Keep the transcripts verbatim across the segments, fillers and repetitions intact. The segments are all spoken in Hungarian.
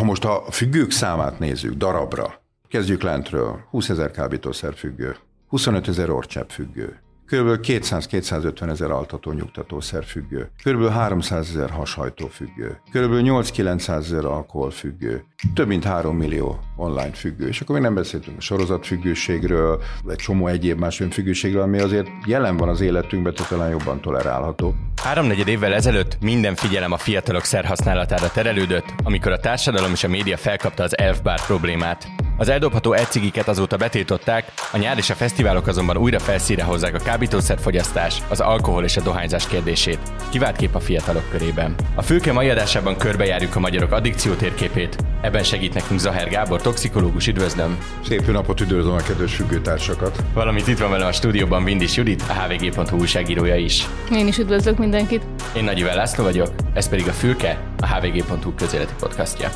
ha most a függők számát nézzük darabra, kezdjük lentről, húszezer kábítószer függő, huszonötezer orcsepp függő, kb. kétszáz-kétszázötvenezer altató nyugtatószer függő, kb. háromszázezer hashajtó függő, kb. nyolc-kilencszázezer alkohol függő, több mint három millió online függő. És akkor még nem beszéltünk a sorozatfüggőségről, egy csomó egyéb más önfüggőségről, ami azért jelen van az életünkben, tehát talán jobban tolerálható. Háromnegyed évvel ezelőtt minden figyelem a fiatalok szerhasználatára terelődött, amikor a társadalom és a média felkapta az elfbár problémát. Az eldobható e-cigiket azóta betiltották, a nyár és a fesztiválok azonban újra felszínre hozzák a kábítószerfogyasztás, az alkohol és a dohányzás kérdését. Kiváltképp a fiatalok körében. A Fülke mai adásában körbejárjuk a magyarok addikció térképét. Ebben segít nekünk Zacher Gábor, toxikológus, üdvözlöm. Szép jó napot, üdvözlöm a kedves függőtársakat. Valamint itt van velem a stúdióban Vindis Judit, a há vé gé pont hú újságírója is. Én is üdvözlök mindenkit. Én Nagy Iván László vagyok, ez pedig a Fülke, a há vé gé pont hú közéleti podcastja.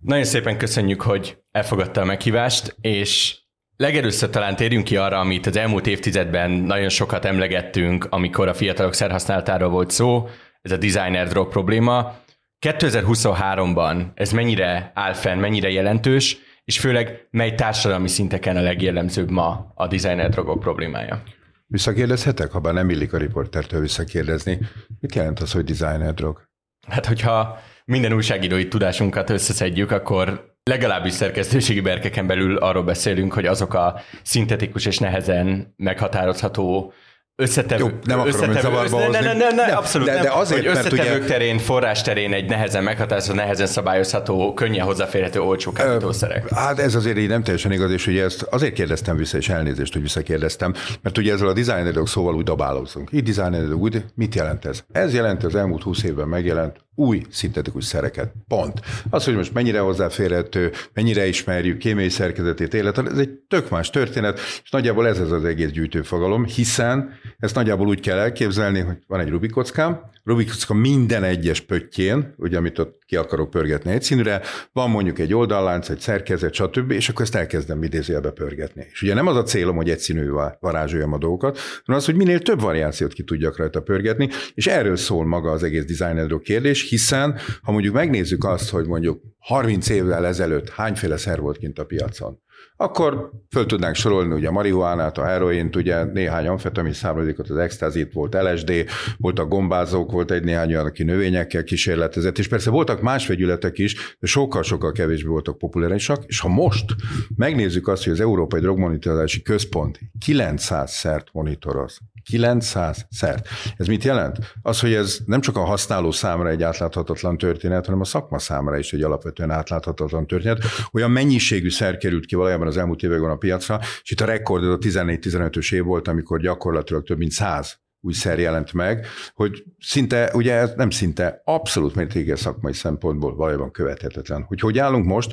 Nagyon szépen köszönjük, hogy elfogadta a meghívást, és legelőször talán térjünk ki arra, amit az elmúlt évtizedben nagyon sokat emlegettünk, amikor a fiatalok szerhasználatáról volt szó, ez a designer drog probléma. kétezer-huszonháromban ez mennyire áll fenn, mennyire jelentős, és főleg mely társadalmi szinteken a legjellemzőbb ma a designer drogok problémája? Visszakérdezhetek, ha bár nem illik a riportertől visszakérdezni. Mit jelent az, hogy designer drog? Hát, hogyha minden újságírói tudásunkat összeszedjük, akkor legalábbis szerkesztőségi berkeken belül arról beszélünk, hogy azok a szintetikus és nehezen meghatározható összetevők... Jó, nem akarom ön zavarba hozni. Ne, ne, ne, ne, abszolút de, nem. De azért, hogy összetevők ugye... terén, forrás terén egy nehezen meghatározható, nehezen szabályozható, könnyen hozzáférhető olcsó kábítószerek. Hát ez azért így nem teljesen igaz, és ugye ezt azért kérdeztem vissza, és elnézést, hogy visszakérdeztem, mert ugye ezzel a designer drog szóval úgy dobálózunk. Így designer drog, úgy mit jelent ez? Ez jelenti az elmúlt húsz évben megjelent új szintetikus szereket. Pont. Az, hogy most mennyire hozzáférhető, mennyire ismerjük, kémiai szerkezetét, életet, ez egy tök más történet, és nagyjából ez az, az egész gyűjtőfogalom, hiszen ezt nagyjából úgy kell elképzelni, hogy van egy Rubik kockám, Rubik kocka minden egyes pöttyén, ugye, amit ott ki akarok pörgetni egy színűre, van mondjuk egy oldallánc, egy szerkezet, stb., és akkor ezt elkezdem idézőjelbe pörgetni. És ugye nem az a célom, hogy egyszínű varázsoljam a dolgokat, hanem az, hogy minél több variációt ki tudjak rajta pörgetni, és erről szól maga az egész designer drog kérdés, hiszen ha mondjuk megnézzük azt, hogy mondjuk harminc évvel ezelőtt hányféle szer volt kint a piacon, akkor föl tudnánk sorolni ugye a marihuánát, a heroint, ugye néhány amfetamin származékot, az extázit, volt el es dé, volt a gombázók, volt egy néhány olyan, aki növényekkel kísérletezett, és persze voltak más vegyületek is, de sokkal-sokkal kevésbé voltak populárisak, és ha most megnézzük azt, hogy az Európai Drogmonitorási Központ kilencszáz szert monitoroz, kilencszáz szert. Ez mit jelent? Az, hogy ez nem csak a használó számra egy átláthatatlan történet, hanem a szakma számára is egy alapvetően átláthatatlan történet. Olyan mennyiségű szer került ki valójában az elmúlt években a piacra, és itt a rekord az a tizennégy-tizenötös év volt, amikor gyakorlatilag több mint száz új szer jelent meg, hogy szinte, ugye nem szinte, abszolút mértékig szakmai szempontból valójában követhetetlen. Hogy hogy állunk most,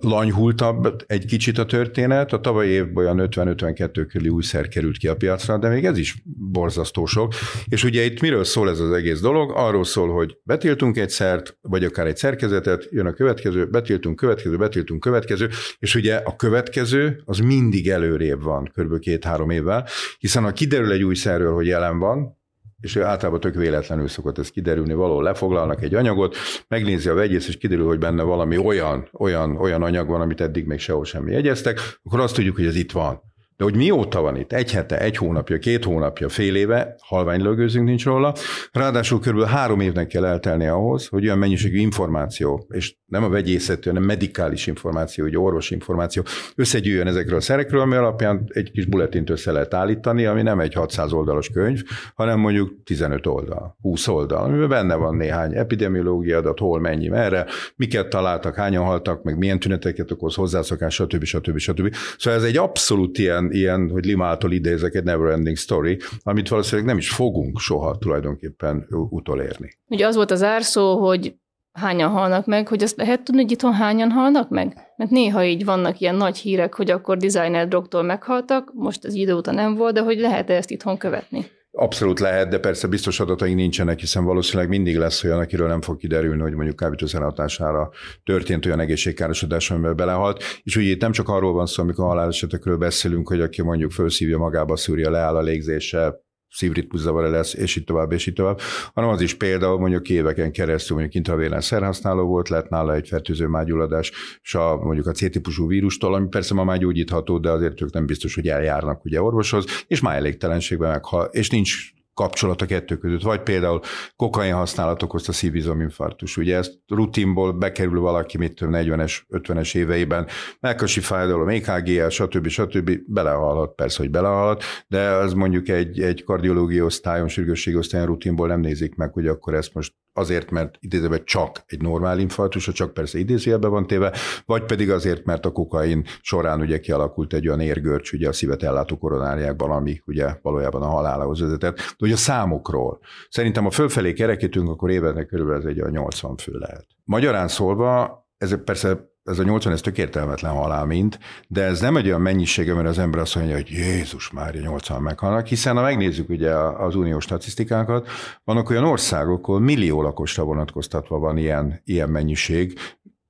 lanyhultabb egy kicsit a történet, a tavalyi évben olyan ötven-ötvenkettő körüli új szer került ki a piacra, de még ez is borzasztó sok. És ugye itt miről szól ez az egész dolog? Arról szól, hogy betiltunk egy szert, vagy akár egy szerkezetet, jön a következő, betiltunk, következő, betiltunk, következő, és ugye a következő az mindig előrébb van, körülbelül két-három évvel, hiszen ha kiderül egy új szerről, hogy jelen van, és általában tök véletlenül szokott ez kiderülni, valahol lefoglalnak egy anyagot, megnézi a vegyész, és kiderül, hogy benne valami olyan, olyan, olyan anyag van, amit eddig még sehol sem jegyeztek, akkor azt tudjuk, hogy ez itt van. De hogy mióta van itt? Egy hete, egy hónapja, két hónapja, fél éve, halványlögőzünk nincs róla. Ráadásul körülbelül három évnek kell eltelni ahhoz, hogy olyan mennyiségű információ, és nem a vegyészeti, hanem medikális információ, ugye orvosi információ, összegyűjjön ezekről a szerekről, ami alapján egy kis bulletint össze lehet állítani, ami nem egy hatszáz oldalas könyv, hanem mondjuk tizenöt oldal, húsz oldal, amiben benne van néhány epidemiológia adat, hol mennyi, merre, miket találtak, hányan haltak, meg milyen tüneteket okoz hozzászokás, stb. stb. stb. Szóval ez egy abszolút ilyen ilyen, hogy Limától idézek egy never ending story, amit valószínűleg nem is fogunk soha tulajdonképpen utolérni. Ugye az volt az árszó, hogy hányan halnak meg, hogy azt lehet tudni, hogy itthon hányan halnak meg? Mert néha így vannak ilyen nagy hírek, hogy akkor designer drogtól meghaltak, most ez idő óta nem volt, de hogy lehet-e ezt itthon követni? Abszolút lehet, de persze biztos adataink nincsenek, hiszen valószínűleg mindig lesz olyan, akiről nem fog kiderülni, hogy mondjuk kábítószer hatására történt olyan egészségkárosodás, amiben belehalt. És ugye itt nem csak arról van szó, amikor halálesetekről beszélünk, hogy aki mondjuk felszívja magába, szűrje, leáll a légzése, szívritmuszavar lesz, és így tovább, és így tovább, hanem az is például mondjuk éveken keresztül mondjuk intravénán szerhasználó volt, lett nála egy fertőző mágyulladás, és a, mondjuk a C-típusú vírustól, ami persze ma már gyógyítható, de azért ők nem biztos, hogy eljárnak ugye orvoshoz, és már elégtelenségben meghal, és nincs kapcsolat a kettő között. Vagy például kokain használat okozta szívizominfarktus. Ugye ezt rutinból bekerül valaki, mit tudom, negyvenes, ötvenes éveiben, mellkasi fájdalom, é ká gé, stb. stb. Belehalhat, persze, hogy belehalhat, de az mondjuk egy, egy kardiológiai osztályon, sürgősségi osztályon rutinból nem nézik meg, hogy akkor ezt most azért, mert idézőben csak egy normál infarktus, csak persze idézőjelben van téve, vagy pedig azért, mert a kokain során ugye kialakult egy olyan érgörcs ugye a szívet ellátó koronáriákban, ami ugye valójában a halálához vezetett. De ugye a számokról. Szerintem, ha fölfelé kerekítünk, akkor évente körülbelül ez egy a nyolcvan fő lehet. Magyarán szólva, ez persze ez a nyolcvan, ez tök értelmetlen halál mint, de ez nem egy olyan mennyiség, amire az ember azt mondja, hogy Jézus Mária, nyolcvan meghalnak, hiszen ha megnézzük ugye az uniós statisztikákat, vannak olyan országok, ahol millió lakosra vonatkoztatva van ilyen, ilyen mennyiség.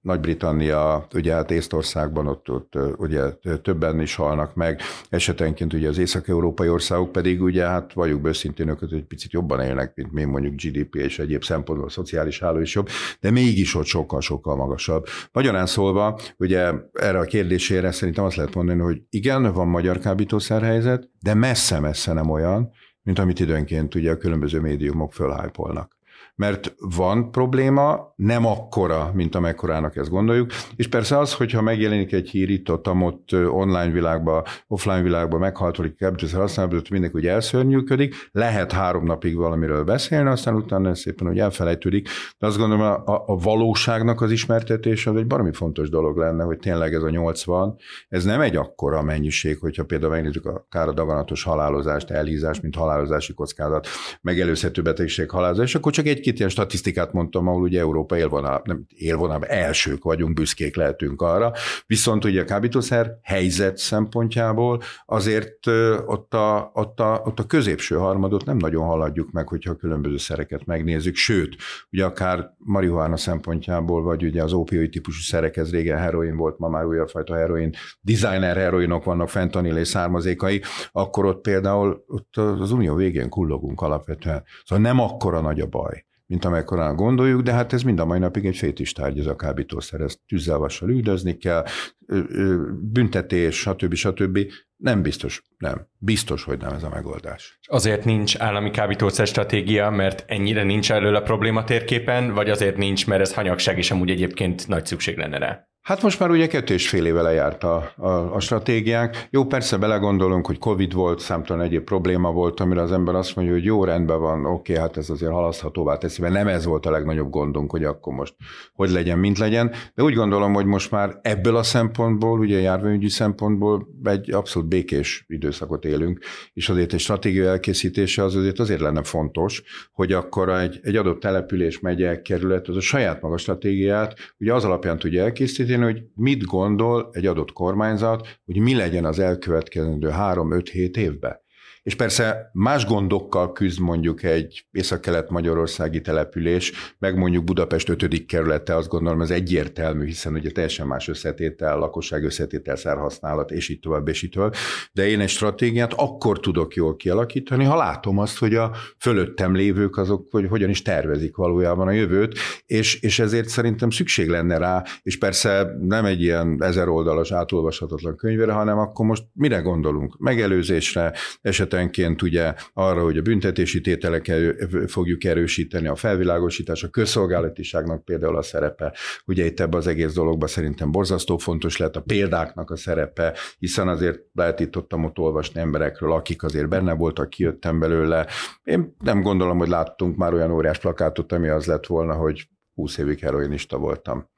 Nagy-Britannia, ugye hát Észtországban ott, ott ugye többen is halnak meg, esetenként ugye az észak-európai országok pedig ugye hát vagyunk bőszintén őket, hogy picit jobban élnek, mint mi mondjuk gé dé pé és egyéb szempontból a szociális háló is jobb, de mégis ott sokkal-sokkal magasabb. Magyarán szólva, ugye erre a kérdésére szerintem azt lehet mondani, hogy igen, van magyar kábítószerhelyzet, de messze-messze nem olyan, mint amit időnként ugye a különböző médiumok fölhájpolnak. Mert van probléma, nem akkora, mint amekkorának ezt gondoljuk, és persze az, hogyha megjelenik egy hír itt, ott, ott online világban, offline világban meghalt, valaki kábítószer használat, mindenki ugye elszörnyűködik, lehet három napig valamiről beszélni, aztán utána szépen ugye elfelejtődik, de azt gondolom a, a valóságnak az ismertetése az egy baromi fontos dolog lenne, hogy tényleg ez a nyolcvan, ez nem egy akkora mennyiség, hogyha például megnézzük akár a daganatos halálozást, elhízást, mint halálozási kockázat, megelőzhető betegség halálozás, és akkor csak egy két ilyen statisztikát mondtam, ahol ugye Európa élvonal, nem élvonalban elsők vagyunk, büszkék lehetünk arra, viszont ugye a kábítószer helyzet szempontjából azért ott a, ott, a, ott a középső harmadot nem nagyon haladjuk meg, hogyha a különböző szereket megnézzük, sőt, ugye akár marihuána szempontjából, vagy ugye az opioid típusú szerek, ez régen heroin volt, ma már újfajta heroin, designer heroinok vannak, fentanil és származékai, akkor ott például ott az unió végén kullogunk alapvetően. Szóval nem akkora nagy a baj, mint amekkorán gondoljuk, de hát ez mind a mai napig egy fétisztárgy ez a kábítószer, ezt tűzzel-vassal üldözni kell, büntetés, stb. stb. Nem biztos, nem. Biztos, hogy nem ez a megoldás. Azért nincs állami kábítószer stratégia, mert ennyire nincs elől a probléma térképen, vagy azért nincs, mert ez hanyagság, és amúgy egyébként nagy szükség lenne rá? Hát most már ugye kettő és fél éve lejárt a, a, a stratégiák. Jó, persze belegondolunk, hogy Covid volt, számtalan egyéb probléma volt, amire az ember azt mondja, hogy jó, rendben van, oké, hát ez azért halaszthatóvá teszi, mert nem ez volt a legnagyobb gondunk, hogy akkor most hogy legyen, mint legyen. De úgy gondolom, hogy most már ebből a szempontból, ugye járványügyi szempontból egy abszolút békés időszakot élünk, és azért egy stratégia elkészítése az azért azért lenne fontos, hogy akkor egy, egy adott település, megye, kerület, az a saját maga stratégiát ugye az alapján tudja elkészíteni, hogy mit gondol egy adott kormányzat, hogy mi legyen az elkövetkezendő három-öt-hét évben. És persze más gondokkal küzd mondjuk egy észak-kelet-magyarországi település, meg mondjuk Budapest ötödik kerülete, azt gondolom ez egyértelmű, hiszen ugye teljesen más összetétel, lakosság összetétel, szerhasználat, és így tovább, és így tovább. De én egy stratégiát akkor tudok jól kialakítani, ha látom azt, hogy a fölöttem lévők azok, hogy hogyan is tervezik valójában a jövőt, és, és ezért szerintem szükség lenne rá, és persze nem egy ilyen ezer oldalas átolvashatatlan könyvre, hanem akkor most mire gondolunk? Megelőzésre, esetleg enként ugye arra, hogy a büntetési tételekkel fogjuk erősíteni, a felvilágosítás, a közszolgálatiságnak például a szerepe. Ugye itt ebben az egész dologban szerintem borzasztó fontos lett a példáknak a szerepe, hiszen azért lehet itt ott, ott olvasni emberekről, akik azért benne voltak, kijöttem belőle. Én nem gondolom, hogy láttunk már olyan óriás plakátot, ami az lett volna, hogy húsz évig heroinista voltam,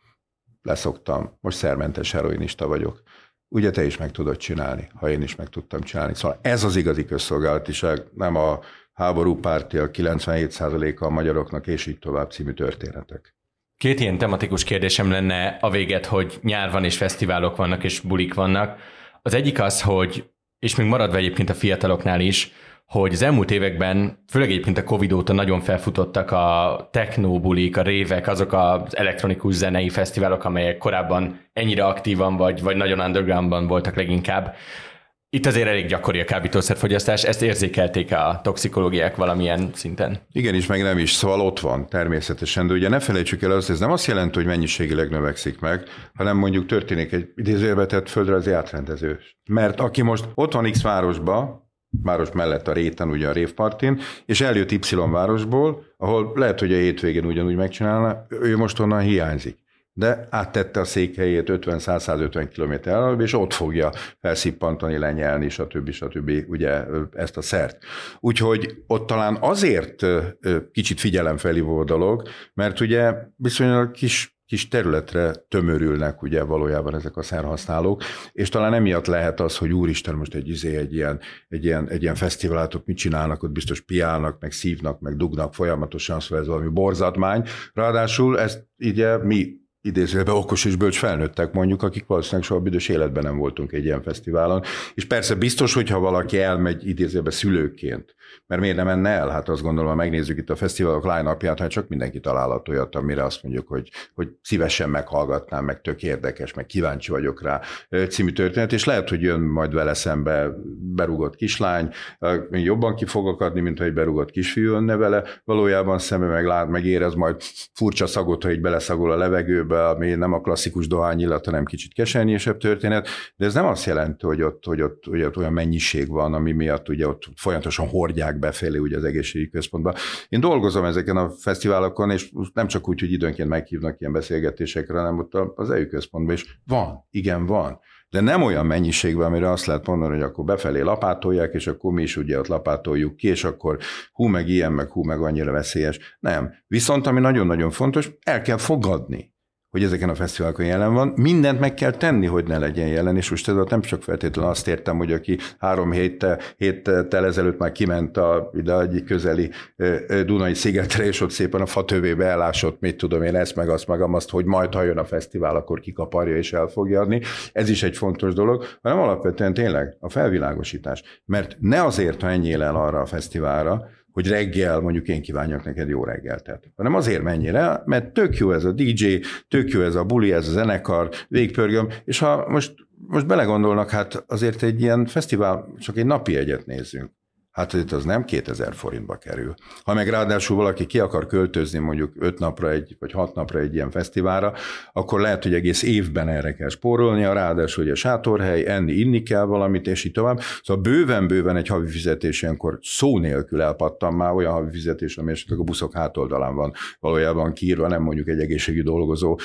leszoktam, most szermentes heroinista vagyok. Ugye te is meg tudod csinálni, ha én is meg tudtam csinálni. Szóval ez az igazi közszolgálatiság, nem a háborúpárti, a kilencvenhét százaléka a magyaroknak, és így tovább című történetek. Két ilyen tematikus kérdésem lenne a véget, hogy nyár van, és fesztiválok vannak, és bulik vannak. Az egyik az, hogy, és még maradva egyébként a fiataloknál is, hogy az elmúlt években, főleg egyébként a Covid óta nagyon felfutottak a technóbulik, a révek, azok az elektronikus zenei fesztiválok, amelyek korábban ennyire aktívan vagy, vagy nagyon undergroundban voltak leginkább. Itt azért elég gyakori a kábítószerfogyasztás, ezt érzékelték a toxikológiák valamilyen szinten. Igen is, meg nem is, szóval ott van természetesen, de ugye ne felejtsük el azt, ez nem azt jelenti, hogy mennyiségileg növekszik meg, hanem mondjuk történik egy idézőjelbe tett földrajzi átrendező. Mert aki most ott van X városba, város mellett a réten, ugye a révpartin, és eljött Y városból, ahol lehet, hogy a hétvégén ugyanúgy megcsinálna, ő most onnan hiányzik. De áttette a székhelyét ötven-százötven kilométerre, és ott fogja felszippantani, lenyelni, stb. stb. Ugye ezt a szert. Úgyhogy ott talán azért kicsit figyelemfelhívó dolog, mert ugye viszonylag kis kis területre tömörülnek ugye valójában ezek a szerhasználók, és talán emiatt lehet az, hogy úristen, most egy, izé, egy, ilyen, egy, ilyen, egy ilyen fesztiválátok mit csinálnak, ott biztos piálnak, meg szívnak, meg dugnak folyamatosan, szóval ez valami borzatmány. Ráadásul ezt ugye mi idézőben okos és bölcs felnőttek mondjuk, akik valószínűleg soha büdös életben nem voltunk egy ilyen fesztiválon. És persze biztos, hogyha valaki elmegy idézőben szülőként, mert miért nem menne el? Hát azt gondolom, ha megnézzük itt a fesztiválok line-upját, hát csak mindenki találat olyat, amire azt mondjuk, hogy, hogy szívesen meghallgatnám, meg tök érdekes, meg kíváncsi vagyok rá című történet, és lehet, hogy jön majd vele szembe berúgott kislány, jobban ki fog akadni, mint ha egy berúgott kisfiú jönne vele, valójában szembe meg lát, meg érez majd furcsa szagot, ha így beleszagol a levegőbe, ami nem a klasszikus dohányillat, hanem kicsit kesernyésebb történet, de ez nem azt jelenti, hogy ott, hogy ott, hogy ott olyan mennyiség van, ami miatt ugye ott folyamatosan hordják befelé ugye az egészségügyi központba. Én dolgozom ezeken a fesztiválokon, és nem csak úgy, hogy időnként meghívnak ilyen beszélgetésekre, hanem ott az e u központban is van, igen van. De nem olyan mennyiségben, amire azt lehet mondani, hogy akkor befelé lapátolják, és akkor mi is ugye ott lapátoljuk ki, és akkor hú meg ilyen, meg hú meg annyira veszélyes. Nem. Viszont ami nagyon-nagyon fontos, el kell fogadni, hogy ezeken a fesztiválokon jelen van, mindent meg kell tenni, hogy ne legyen jelen, és most ez nem csak feltétlenül azt értem, hogy aki három héttel, héttel ezelőtt már kiment a, ide egy közeli Dunai szigetre, és ott szépen a fatövébe elásott, mit tudom én, ezt meg azt magam azt, hogy majd ha jön a fesztivál, akkor kikaparja és el fogja adni. Ez is egy fontos dolog, hanem alapvetően tényleg a felvilágosítás. Mert ne azért, ha ennyi el arra a fesztiválra, hogy reggel mondjuk én kívánjak neked jó reggelt. Hanem azért menjél el, mert tök jó ez a dé dzsé, tök jó ez a buli, ez a zenekar, végpörgöm, és ha most, most belegondolnak, hát azért egy ilyen fesztivál, csak egy napi egyet nézzünk. Hát itt az nem kétezer forintba kerül. Ha meg ráadásul valaki ki akar költözni mondjuk öt napra egy, vagy hat napra egy ilyen fesztiválra, akkor lehet, hogy egész évben erre kell spórolnia, ráadásul hogy a sátorhely, enni, inni kell valamit, és így tovább. Szóval bőven-bőven egy havi fizetés ilyenkor szó nélkül elpattam már olyan havi fizetés, ami esetleg a buszok hátoldalán van valójában kiírva, nem mondjuk egy egészségügyi dolgozó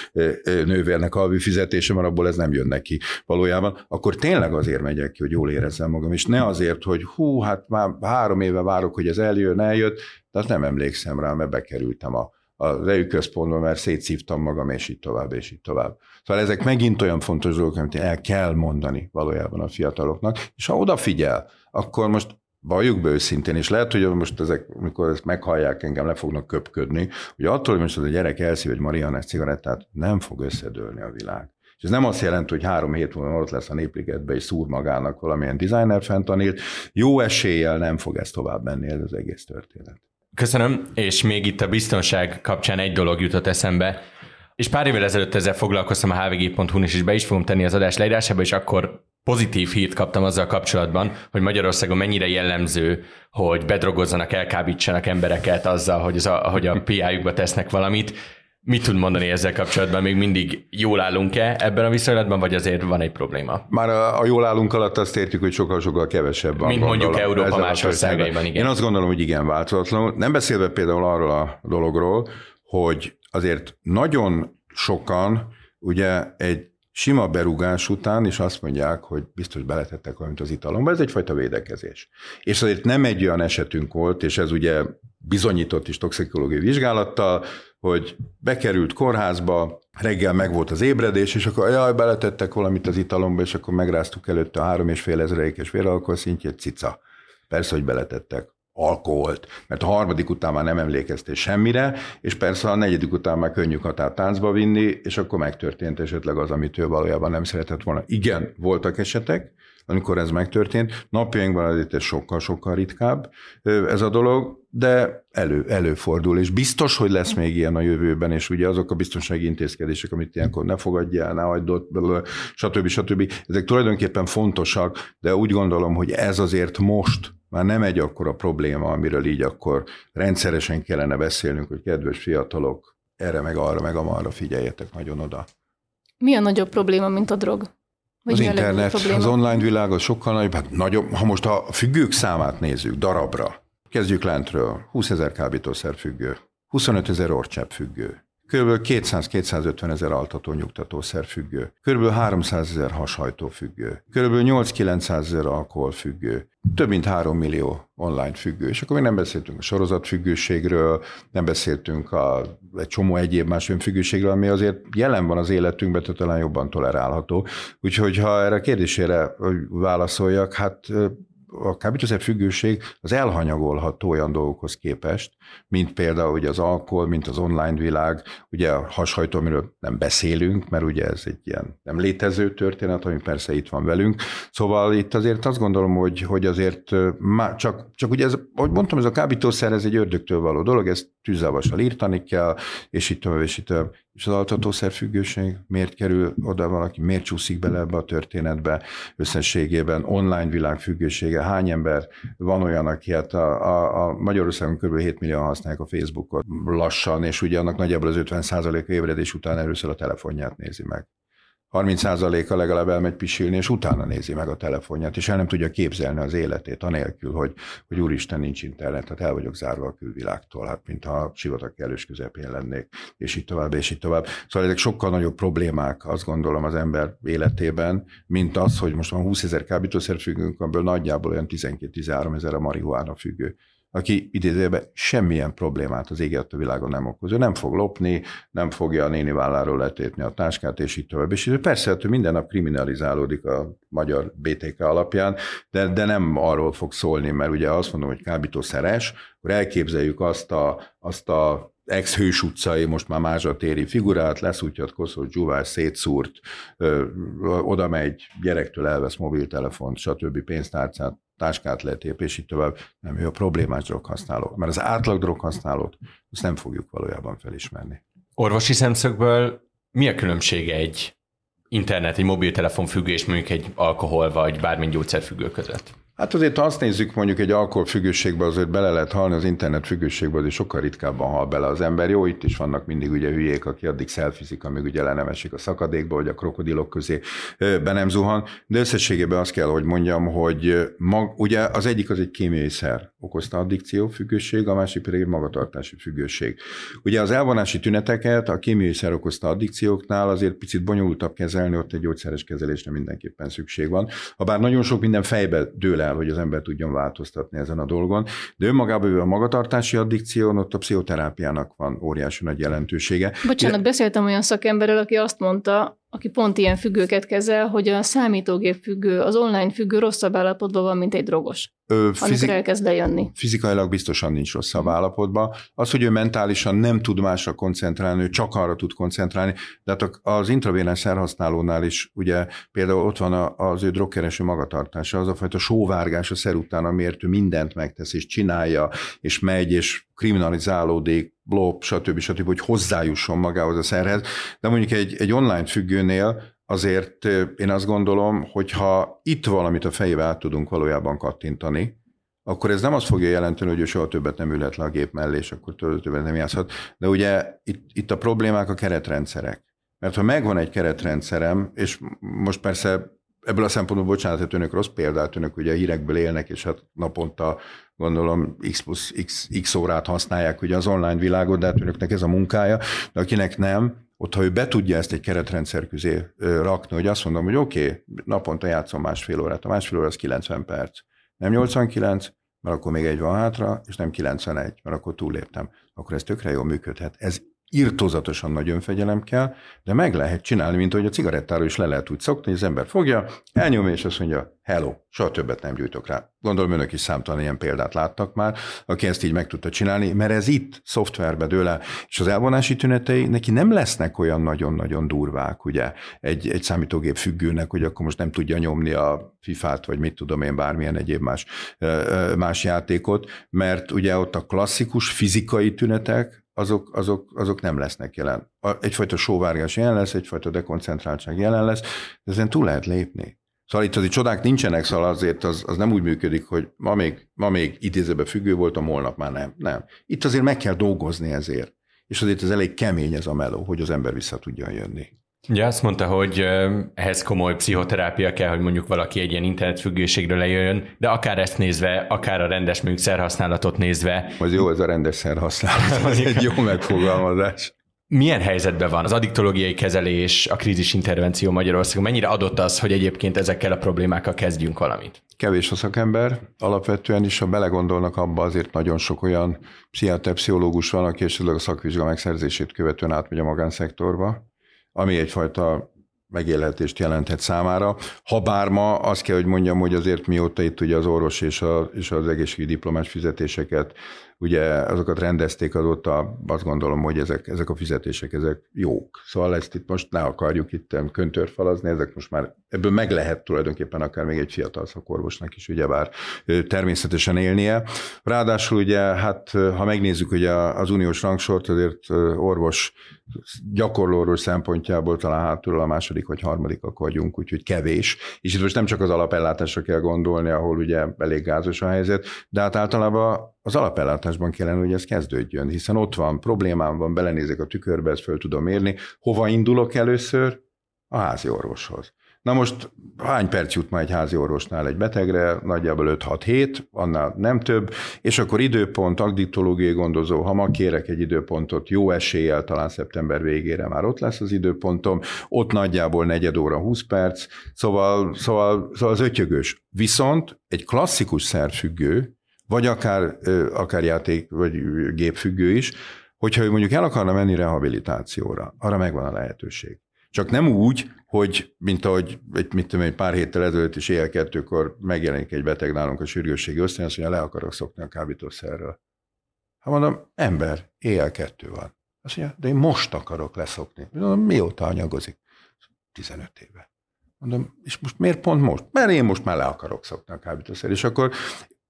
nővérnek a havi fizetése, mert abból ez nem jön neki valójában. Akkor tényleg azért megyek ki, hogy jól érezzem magam, és ne azért, hogy hú, hát már három éve várok, hogy ez eljön, eljött, de azt nem emlékszem rá, mert bekerültem a, a e u központba, mert szétszívtam magam, és így tovább, és így tovább. Szóval ezek megint olyan fontos dolgok, amit el kell mondani valójában a fiataloknak, és ha odafigyel, akkor most valljuk be őszintén, és lehet, hogy most ezek, amikor ezt meghallják engem, le fognak köpködni, hogy attól, hogy most az a gyerek elszív egy marihuánás cigarettát, nem fog összedőlni a világ. És ez nem azt jelenti, hogy három hét múlva ott lesz a Népligetben, és szúr magának valamilyen designer fentanílt. Jó eséllyel nem fog ez tovább menni, ez az egész történet. Köszönöm, és még itt a biztonság kapcsán egy dolog jutott eszembe, és pár évvel ezelőtt ezzel foglalkoztam a há vé gé pont hu-n is, és be is fogom tenni az adás leírásába, és akkor pozitív hírt kaptam azzal kapcsolatban, hogy Magyarországon mennyire jellemző, hogy bedrogozzanak, elkábítsanak embereket azzal, hogy, az a, hogy a pé á-jukba tesznek valamit. Mit tud mondani ezzel kapcsolatban? Még mindig jól állunk-e ebben a viszonylatban, vagy azért van egy probléma? Már a, a jól állunk alatt azt értjük, hogy sokkal-sokkal kevesebb van. Mint mondjuk Európa más országaiban, igen. Én azt gondolom, hogy igen, változatlanul. Nem beszélve például arról a dologról, hogy azért nagyon sokan ugye egy sima berúgás után is azt mondják, hogy biztos beletettek valamit az italomba, ez egyfajta védekezés. És azért nem egy olyan esetünk volt, és ez ugye bizonyított is toxikológiai vizsgálattal, hogy bekerült kórházba, reggel megvolt az ébredés, és akkor jaj, beletettek valamit az italomba, és akkor megráztuk előtte a három és fél ezrelékes véralkohol szintjét, cica. Persze, hogy beletettek alkoholt, mert a harmadik után már nem emlékeztél semmire, és persze a negyedik után már könnyű határ táncba vinni, és akkor megtörtént esetleg az, amit ő valójában nem szeretett volna. Igen, voltak esetek, amikor ez megtörtént. Napjainkban azért ez sokkal-sokkal ritkább ez a dolog, de elő, előfordul, és biztos, hogy lesz még ilyen a jövőben, és ugye azok a biztonsági intézkedések, amit ilyenkor ne fogadj el, ne hagyd ott, stb. stb. Ezek tulajdonképpen fontosak, de úgy gondolom, hogy ez azért most már nem egy akkora probléma, amiről így akkor rendszeresen kellene beszélnünk, hogy kedves fiatalok, erre meg arra meg amarra figyeljetek nagyon oda. Mi a nagyobb probléma, mint a drog? Vagy az internet, az online világ az sokkal nagyobb, hát nagyobb, ha most a függők számát nézzük darabra, kezdjük lentről, húszezer kábítószer függő, huszonötezer orcsepp függő, kb. kétszáz-kétszázötvenezer altató nyugtatószer függő, kb. háromszázezer hashajtó függő, kb. nyolc-kilencszázezer alkohol függő, több mint három millió online függő. És akkor még nem beszéltünk a sorozatfüggőségről, nem beszéltünk a, egy csomó egyéb más önfüggőségről, ami azért jelen van az életünkben, tehát talán jobban tolerálható. Úgyhogy ha erre a kérdésére válaszoljak, hát a kábítószer függőség az elhanyagolható olyan dolgokhoz képest, mint például ugye az alkohol, mint az online világ, ugye a hashajtó, amiről nem beszélünk, mert ugye ez egy ilyen nem létező történet, ami persze itt van velünk. Szóval itt azért azt gondolom, hogy, hogy azért má, csak, csak ugye ez, ahogy mondtam, ez a kábítószer, ez egy ördögtől való dolog, ezt tűzzel-vassal írtani kell, és itt tovább, és itt tovább. És az altatószerfüggőség, miért kerül oda valaki, miért csúszik bele ebbe a történetbe összességében, online világ függősége, hány ember van olyan, aki hát a, a, a Magyarországon kb. hét millióan használják a Facebookot lassan, és ugye annak nagyjából az ötven százaléka ébredés után először a telefonját nézi meg. harminc százaléka legalább elmegy pisilni, és utána nézi meg a telefonját, és el nem tudja képzelni az életét, anélkül, hogy, hogy úristen, nincs internet, hát el vagyok zárva a külvilágtól, hát mintha sivatag kellős közepén lennék, és így tovább, és így tovább. Szóval ezek sokkal nagyobb problémák, azt gondolom, az ember életében, mint az, hogy most van húszezer kábítószer függünk, amiből nagyjából olyan tizenkettő-tizenhárom ezer a marihuána függő, aki idézőben semmilyen problémát az égett a világon nem okoz. Ő nem fog lopni, nem fogja a néni válláról letépni a táskát, és így tovább. És persze, hogy minden nap kriminalizálódik a magyar bé té ká alapján, de, de nem arról fog szólni, mert ugye azt mondom, hogy kábítószeres, akkor elképzeljük azt a, azt a ex-Hős utcai, most már Mázsatéri figurát, leszújtjat, koszos, dzsúvás, szétszúrt, ö, oda megy, gyerektől elvesz mobiltelefont, stb. Pénztárcát, táskát letép, és így tovább. Nem, ő a problémás droghasználó. Mert az átlag droghasználót, azt nem fogjuk valójában felismerni. Orvosi szemszögből mi a különbsége egy internet, egy mobiltelefon függő, és mondjuk egy alkohol, vagy bármilyen gyógyszerfüggő között? Hát azért, ha azt nézzük, mondjuk egy alkoholfüggőségbe azért bele lehet halni, az internetfüggőségbe azért sokkal ritkábban hal bele az ember. Jó, itt is vannak mindig ugye hülyék, aki addig szelfizik, amíg ugye le nem esik a szakadékba, vagy a krokodilok közé be nem zuhan. De összességében azt kell, hogy mondjam, hogy mag, ugye az egyik az egy kémiai szer okozta addikció függőség, a másik pedig egy magatartási függőség. Ugye az elvonási tüneteket a kémiai szer okozta addikcióknál azért picit bonyolultabb kezelni, ott egy gyógyszeres kezelésre mindenképpen szükség van. Habár nagyon sok minden fejbe dől el, hogy az ember tudjon változtatni ezen a dolgon. De önmagában a magatartási addikción, ott a pszichoterápiának van óriási nagy jelentősége. Bocsánat, de... beszéltem olyan szakemberrel, aki azt mondta, aki pont ilyen függőket kezel, hogy a számítógép függő, az online függő rosszabb állapotban van, mint egy drogos, Ö, fizik... amikor elkezd lejönni. Fizikailag biztosan nincs rosszabb állapotban. Az, hogy ő mentálisan nem tud másra koncentrálni, ő csak arra tud koncentrálni, de hát az intravénás szerhasználónál is, ugye például ott van az ő drogkereső magatartása, az a fajta sóvárgás a szer után, amiért ő mindent megtesz, és csinálja, és megy, és kriminalizálódik, blop, stb. stb., hogy hozzájusson magához a szerhez. De mondjuk egy, egy online függőnél azért én azt gondolom, hogyha itt valamit a fejébe át tudunk valójában kattintani, akkor ez nem azt fogja jelenteni, hogy ő soha többet nem ülhet le a gép mellé, és akkor többet nem játszhat. De ugye itt, itt a problémák a keretrendszerek. Mert ha megvan egy keretrendszerem, és most persze ebből a szempontból, bocsánat, hogy önök rossz példát, önök ugye a hírekből élnek, és hát naponta gondolom x plusz x, x órát használják ugye az online világot, de hát önöknek ez a munkája, de akinek nem, ott ha ő be tudja ezt egy keretrendszer közé rakni, hogy azt mondom, hogy oké, okay, naponta játszom másfél órát, a másfél óra az kilencven perc, nem nyolcvankilenc, mert akkor még egy van hátra, és nem kilencvenegy, mert akkor túlléptem, akkor ez tökre jól működhet. Ez irtózatosan nagy önfegyelem kell, de meg lehet csinálni, mint hogy a cigarettáról is le lehet úgy szokni, hogy az ember fogja, elnyomja, és azt mondja, hello, soha többet nem gyújtok rá. Gondolom, önök is számtalan ilyen példát láttak már, aki ezt így meg tudta csinálni, mert ez itt szoftverbe dől el, és az elvonási tünetei neki nem lesznek olyan nagyon-nagyon durvák, ugye, egy, egy számítógép függőnek, hogy akkor most nem tudja nyomni a fifát, vagy mit tudom én, bármilyen egyéb más, más játékot, mert ugye ott a klasszikus fizikai tünetek, Azok, azok, azok nem lesznek jelen. Egyfajta sóvárgás jelen lesz, egyfajta dekoncentráltság jelen lesz, de ezen túl lehet lépni. Szóval itt azért csodák nincsenek, szóval azért az, az nem úgy működik, hogy ma még, ma még idézőben függő voltam, holnap már nem. Nem. Itt azért meg kell dolgozni ezért. És azért ez elég kemény ez a meló, hogy az ember vissza tudjon jönni. Ugye azt mondta, hogy ehhez komoly pszichoterápia kell, hogy mondjuk valaki egy ilyen internetfüggőségről lejöjjön, de akár ezt nézve, akár a rendes mondjuk szerhasználatot nézve. Az jó, ez a rendes szerhasználat, az egy jó megfogalmazás. Milyen helyzetben van az addiktológiai kezelés, a krízisintervenció Magyarországon? Mennyire adott az, hogy egyébként ezekkel a problémákkal kezdjünk valamit? Kevés a szakember. Alapvetően is, ha belegondolnak abba, azért nagyon sok olyan pszichiáter, pszichológus van, aki esetleg a szakvizsga megszerzését követően átmegy a magánszektorba, ami egyfajta megélhetést jelenthet számára. Habár ma azt kell, hogy mondjam, hogy azért mióta itt ugye az orvos és, a, és az egészségügyi diplomás fizetéseket, ugye azokat rendezték azóta, azt gondolom, hogy ezek, ezek a fizetések, ezek jók. Szóval ezt itt most ne akarjuk itt köntörfalazni, ezek most már, ebből meg lehet tulajdonképpen akár még egy fiatal szakorvosnak is ugyebár természetesen élnie. Ráadásul ugye, hát ha megnézzük ugye az uniós rangsort, azért orvos, gyakorló orvos szempontjából talán hátul a második vagy harmadikak vagyunk, úgyhogy kevés. És itt most nem csak az alapellátásra kell gondolni, ahol ugye elég gázos a helyzet, de hát általában az alapellátásban kellene, hogy ez kezdődjön, hiszen ott van, problémám van, belenézek a tükörbe, ezt föl tudom érni. Hova indulok először? A házi orvoshoz. Na most hány perc jut ma egy házi orvosnál egy betegre? Nagyjából öt-hat hét, annál nem több, és akkor időpont, addiktológiai gondozó, ha ma kérek egy időpontot, jó eséllyel talán szeptember végére már ott lesz az időpontom, ott nagyjából negyed óra, húsz perc, szóval, szóval, szóval az ötyögös. Viszont egy klasszikus szervfüggő, vagy akár, akár játék, vagy gépfüggő is, hogyha ő mondjuk el akarna menni rehabilitációra, arra megvan a lehetőség. Csak nem úgy, hogy mint ahogy egy, mit tudom, egy pár héttel ezelőtt is éjjel kettőkor megjelenik egy beteg nálunk a sürgősségi osztályon, azt mondja, le akarok szokni a kábítószerről. Hát mondom, ember, éjjel kettő van. Azt mondja, de én most akarok leszokni. Mondom, mióta anyagozik? tizenöt éve. Mondom, és most miért pont most? Mert én most már le akarok szokni a kábítószerről. És akkor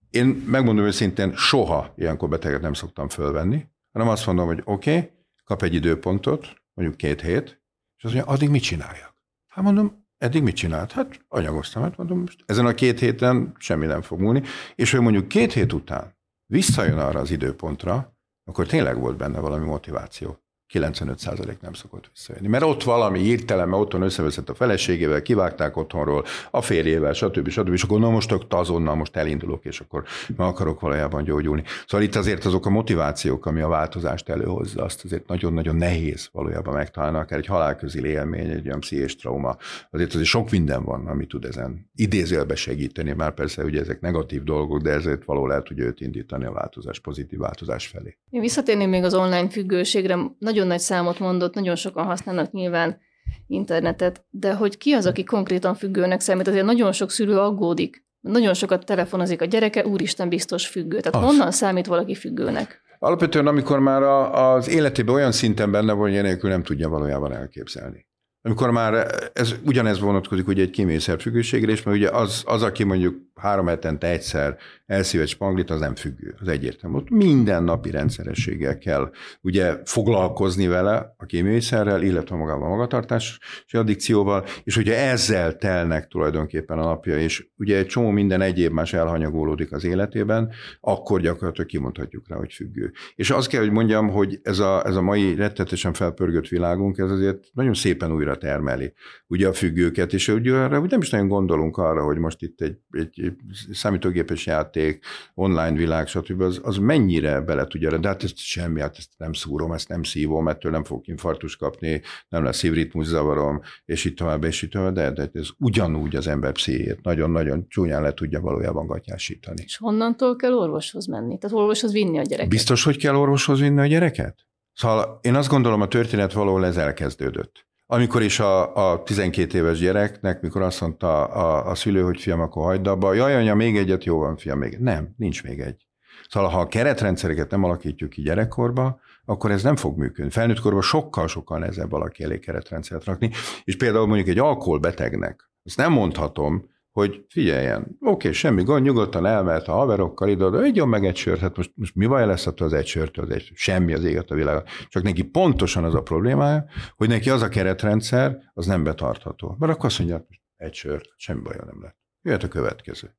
én megmondom őszintén, soha ilyenkor beteget nem szoktam fölvenni, hanem azt mondom, hogy oké, okay, kap egy időpontot, mondjuk két hét, és azt mondja, addig mit csináljak? Hát mondom, eddig mit csinált? Hát anyagoztam, hát mondom, most ezen a két héten semmi nem fog múlni, és hogy mondjuk két hét után visszajön arra az időpontra, akkor tényleg volt benne valami motiváció. kilencvenöt százalék nem szokott visszajönni. Mert ott valami hirtelen, mert otthon összeveszett a feleségével, kivágták otthonról, a férjével, stb. stb. És akkor na most azonnal most elindulok, és akkor meg akarok valójában gyógyulni. Szóval itt azért azok a motivációk, ami a változást előhozza, azt azért nagyon-nagyon nehéz valójában megtalálni, akár egy halálközi élmény, egy olyan pszichés trauma. Azért azért sok minden van, ami tud ezen idézőjelbe segíteni, már persze ugye ezek negatív dolgok, de ezért való lehet ugye őt indítani a változás, pozitív változás felé. Én visszatérném még az online függőségre. Nagyon Nagyon nagy számot mondott, nagyon sokan használnak nyilván internetet, de hogy ki az, aki konkrétan függőnek számít, azért nagyon sok szülő aggódik. Nagyon sokat telefonozik a gyereke, úristen, biztos függő. Tehát az. Honnan számít valaki függőnek? Alapvetően, amikor már a, az életében olyan szinten benne van, hogy enélkül nem tudja valójában elképzelni. Amikor már ez ugyanez vonatkozik ugye egy kéményszerfüggőségre, és mert ugye az, az, aki mondjuk három hetente egyszer elszív egy spanglit, az nem függő, az egyértelmű. Ott minden napi rendszerességgel kell ugye foglalkozni vele a kéményszerrel, illetve magával a magatartási addikcióval, és ugye ezzel telnek tulajdonképpen a napja, és ugye egy csomó minden egyéb más elhanyagolódik az életében, akkor gyakorlatilag kimondhatjuk rá, hogy függő. És azt kell, hogy mondjam, hogy ez a, ez a mai rettetesen felpörgött világunk, ez azért nagyon szépen újra termeli ugye a függőket, és ugye arra nem is nagyon gondolunk arra, hogy most itt egy, egy számítógépes játék, online világ, stb. Az, az mennyire bele tudja, de hát ezt semmi, hát ezt nem szúrom, ezt nem szívom, ettől nem fogok infarktust kapni, nem lesz szívritmus zavarom, és itt tovább, és itt tovább, de, de ez ugyanúgy az ember pszichéjét nagyon-nagyon csúnyán le tudja valójában gatyásítani. És honnantól kell orvoshoz menni? Tehát orvoshoz vinni a gyereket? Biztos, hogy kell orvoshoz vinni a gyereket? Szóval én azt gondolom, a történet valahol ez elkezdődött. Amikor is a, a tizenkét éves gyereknek, mikor azt mondta a, a szülő, hogy fiam, akkor hagyd abba, jaj, anya, még egyet, jó van, fiam, még nem, nincs még egy. Szóval ha a keretrendszereket nem alakítjuk ki gyerekkorba, akkor ez nem fog működni. Felnőttkorban sokkal-sokkal nehezebb valaki elé keretrendszert rakni, és például mondjuk egy alkoholbetegnek, azt nem mondhatom, hogy figyeljen, oké, semmi gond, nyugodtan elmehet a haverokkal ide, igyon meg egy sört, hát most, most mi baj lesz attól az egy sörtől, az egy, semmi az éget a világon. Csak neki pontosan az a problémája, hogy neki az a keretrendszer, az nem betartható. Mert akkor azt mondja, egy sört, semmi baja nem lett. Jöhet a következő.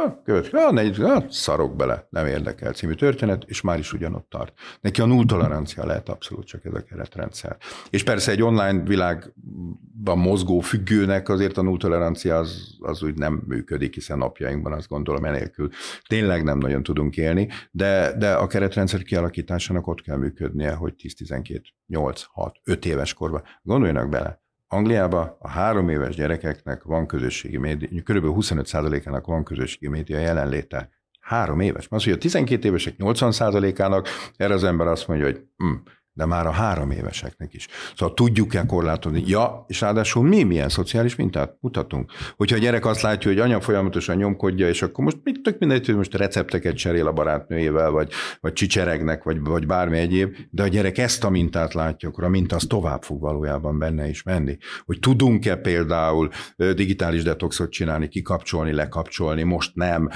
A következő, a negyedik, a szarok bele, nem érdekel című történet, és már is ugyanott tart. Neki a nulltolerancia lehet abszolút csak ez a keretrendszer. És persze egy online világban mozgó függőnek azért a nulltolerancia az, az úgy nem működik, hiszen napjainkban azt gondolom enélkül tényleg nem nagyon tudunk élni, de, de a keretrendszer kialakításának ott kell működnie, hogy tíz, tizenkettő, nyolc, hat, öt éves korban. Gondoljanak bele. Angliában a három éves gyerekeknek van közösségi média, körülbelül huszonöt százalékának van közösségi média jelenléte. Három éves. Az, hogy a tizenkét évesek nyolcvan százalékának, erre az ember azt mondja, hogy hm, de már a három éveseknek is. Szóval tudjuk-e korlátozni? Ja, és ráadásul mi milyen szociális mintát mutatunk? Hogyha a gyerek azt látja, hogy anya folyamatosan nyomkodja, és akkor most tök mindegy, hogy most recepteket cserél a barátnőjével, vagy, vagy csicseregnek, vagy, vagy bármi egyéb, de a gyerek ezt a mintát látja, akkor a minta az tovább fog valójában benne is menni. Hogy tudunk-e például digitális detoxot csinálni, kikapcsolni, lekapcsolni, most nem,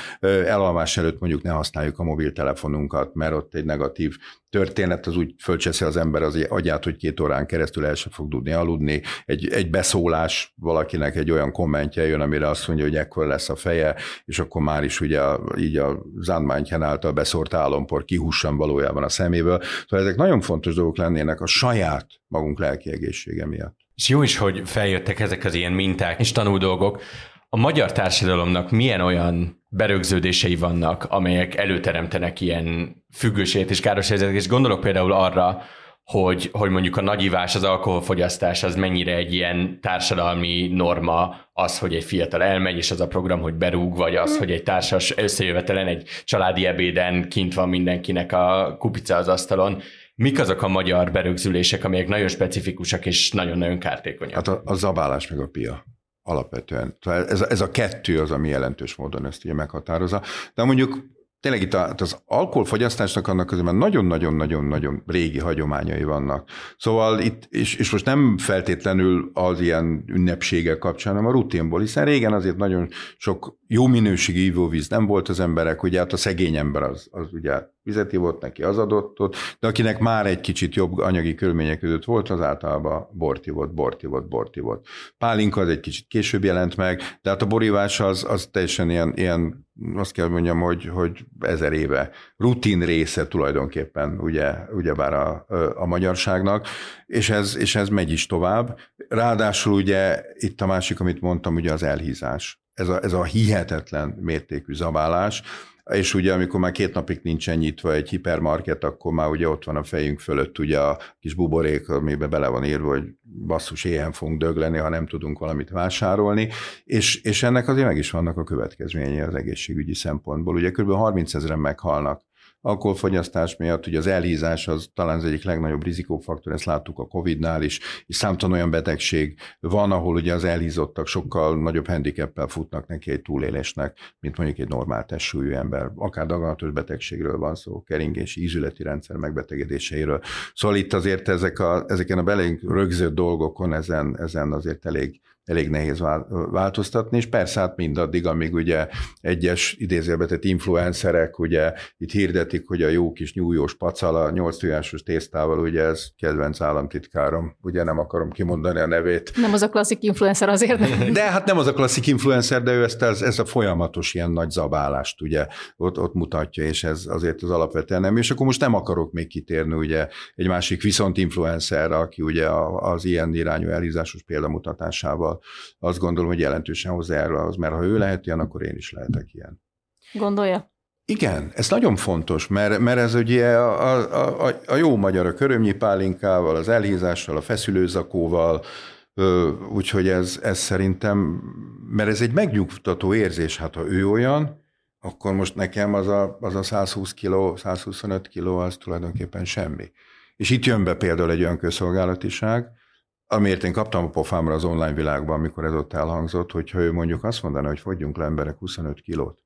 elalvás előtt mondjuk ne használjuk a mobiltelefonunkat, mert ott egy negatív történet, az úgy fölcseszi az ember az agyát, hogy két órán keresztül el sem fog tudni aludni. Egy, egy beszólás valakinek egy olyan kommentje jön, amire azt mondja, hogy ekkor lesz a feje, és akkor már is ugye a, így a Zandmányhen által beszórt álompor kihussan valójában a szeméből. Szóval ezek nagyon fontos dolgok lennének a saját magunk lelki egészsége miatt. És jó is, hogy feljöttek ezek az ilyen minták és tanul dolgok. A magyar társadalomnak milyen olyan berögződései vannak, amelyek előteremtenek ilyen függőséget és káros helyzetet, és gondolok például arra, hogy, hogy mondjuk a nagyivás, az alkoholfogyasztás az mennyire egy ilyen társadalmi norma, az, hogy egy fiatal elmegy, és az a program, hogy berúg, vagy az, hogy egy társas összejövetelen, egy családi ebéden kint van mindenkinek a kupica az asztalon. Mik azok a magyar berögzülések, amelyek nagyon specifikusak és nagyon-nagyon kártékonyak? Hát a, a zabálás meg a pia. Alapvetően. Ez, ez a kettő az, ami jelentős módon ezt ugye meghatározza. De mondjuk tényleg itt a, az alkoholfogyasztásnak annak közben nagyon-nagyon-nagyon-nagyon régi hagyományai vannak. Szóval itt, és, és most nem feltétlenül az ilyen ünnepségek kapcsán, hanem a rutinból, hiszen régen azért nagyon sok jó minőségű ivóvíz nem volt az emberek, ugye hát a szegény ember az, az ugye vizet ivott, neki az adott ott, de akinek már egy kicsit jobb anyagi körülmények között volt, az általában bort ivott, bort ivott, bort ivott. Pálinka az egy kicsit később jelent meg, de hát a borívás az, az teljesen ilyen, ilyen, azt kell mondjam, hogy, hogy ezer éve rutin része tulajdonképpen ugye, ugyebár a, a magyarságnak, és ez, és ez megy is tovább. Ráadásul ugye itt a másik, amit mondtam, ugye az elhízás. Ez a, ez a hihetetlen mértékű zabálás, és ugye amikor már két napig nincsen nyitva egy hipermarket, akkor már ugye ott van a fejünk fölött ugye a kis buborék, amiben bele van írva, hogy basszus, éhen fogunk dögleni, ha nem tudunk valamit vásárolni, és, és ennek azért meg is vannak a következményei az egészségügyi szempontból. Ugye kb. harmincezren meghalnak alkoholfogyasztás miatt, ugye az elhízás az talán az egyik legnagyobb rizikófaktor, ezt láttuk a Covidnál is, és számtalan olyan betegség van, ahol ugye az elhízottak sokkal nagyobb handicappel futnak neki egy túlélésnek, mint mondjuk egy normál testsúlyű ember. Akár daganatos betegségről van szó, keringési, ízületi rendszer megbetegedéseiről. Szóval itt azért ezek a, ezeken a belénk rögzött dolgokon ezen, ezen azért elég elég nehéz változtatni, és persze hát mindaddig, amíg ugye egyes idézőjelbetett influencerek ugye itt hirdetik, hogy a jó kis nyújós pacal a nyolc tojásos tésztával, ugye ez kedvenc államtitkárom, ugye nem akarom kimondani a nevét. Nem az a klasszik influencer azért. Nem. De hát nem az a klasszik influencer, de ő ezt ez, ez a folyamatos ilyen nagy zabálást ugye ott, ott mutatja, és ez azért az alapvetően nem. És akkor most nem akarok még kitérni ugye egy másik viszont influencerre, aki ugye az ilyen irányú elhízásos példamutatásával azt gondolom, hogy jelentősen hozzájárul ahhoz, mert ha ő lehet ilyen, akkor én is lehetek ilyen. Gondolja? Igen, ez nagyon fontos, mert, mert ez ugye a, a, a, a jó magyar a körömnyi pálinkával, az elhízással, a feszülőzakóval, úgyhogy ez, ez szerintem, mert ez egy megnyugtató érzés, hát ha ő olyan, akkor most nekem az a, az a százhúsz kiló, százhuszonöt kiló az tulajdonképpen semmi. És itt jön be például egy önközszolgálatiság, amiért én kaptam a pofámra az online világban, amikor ez ott elhangzott, hogyha ő mondjuk azt mondaná, hogy fogyjunk le emberek huszonöt kilót,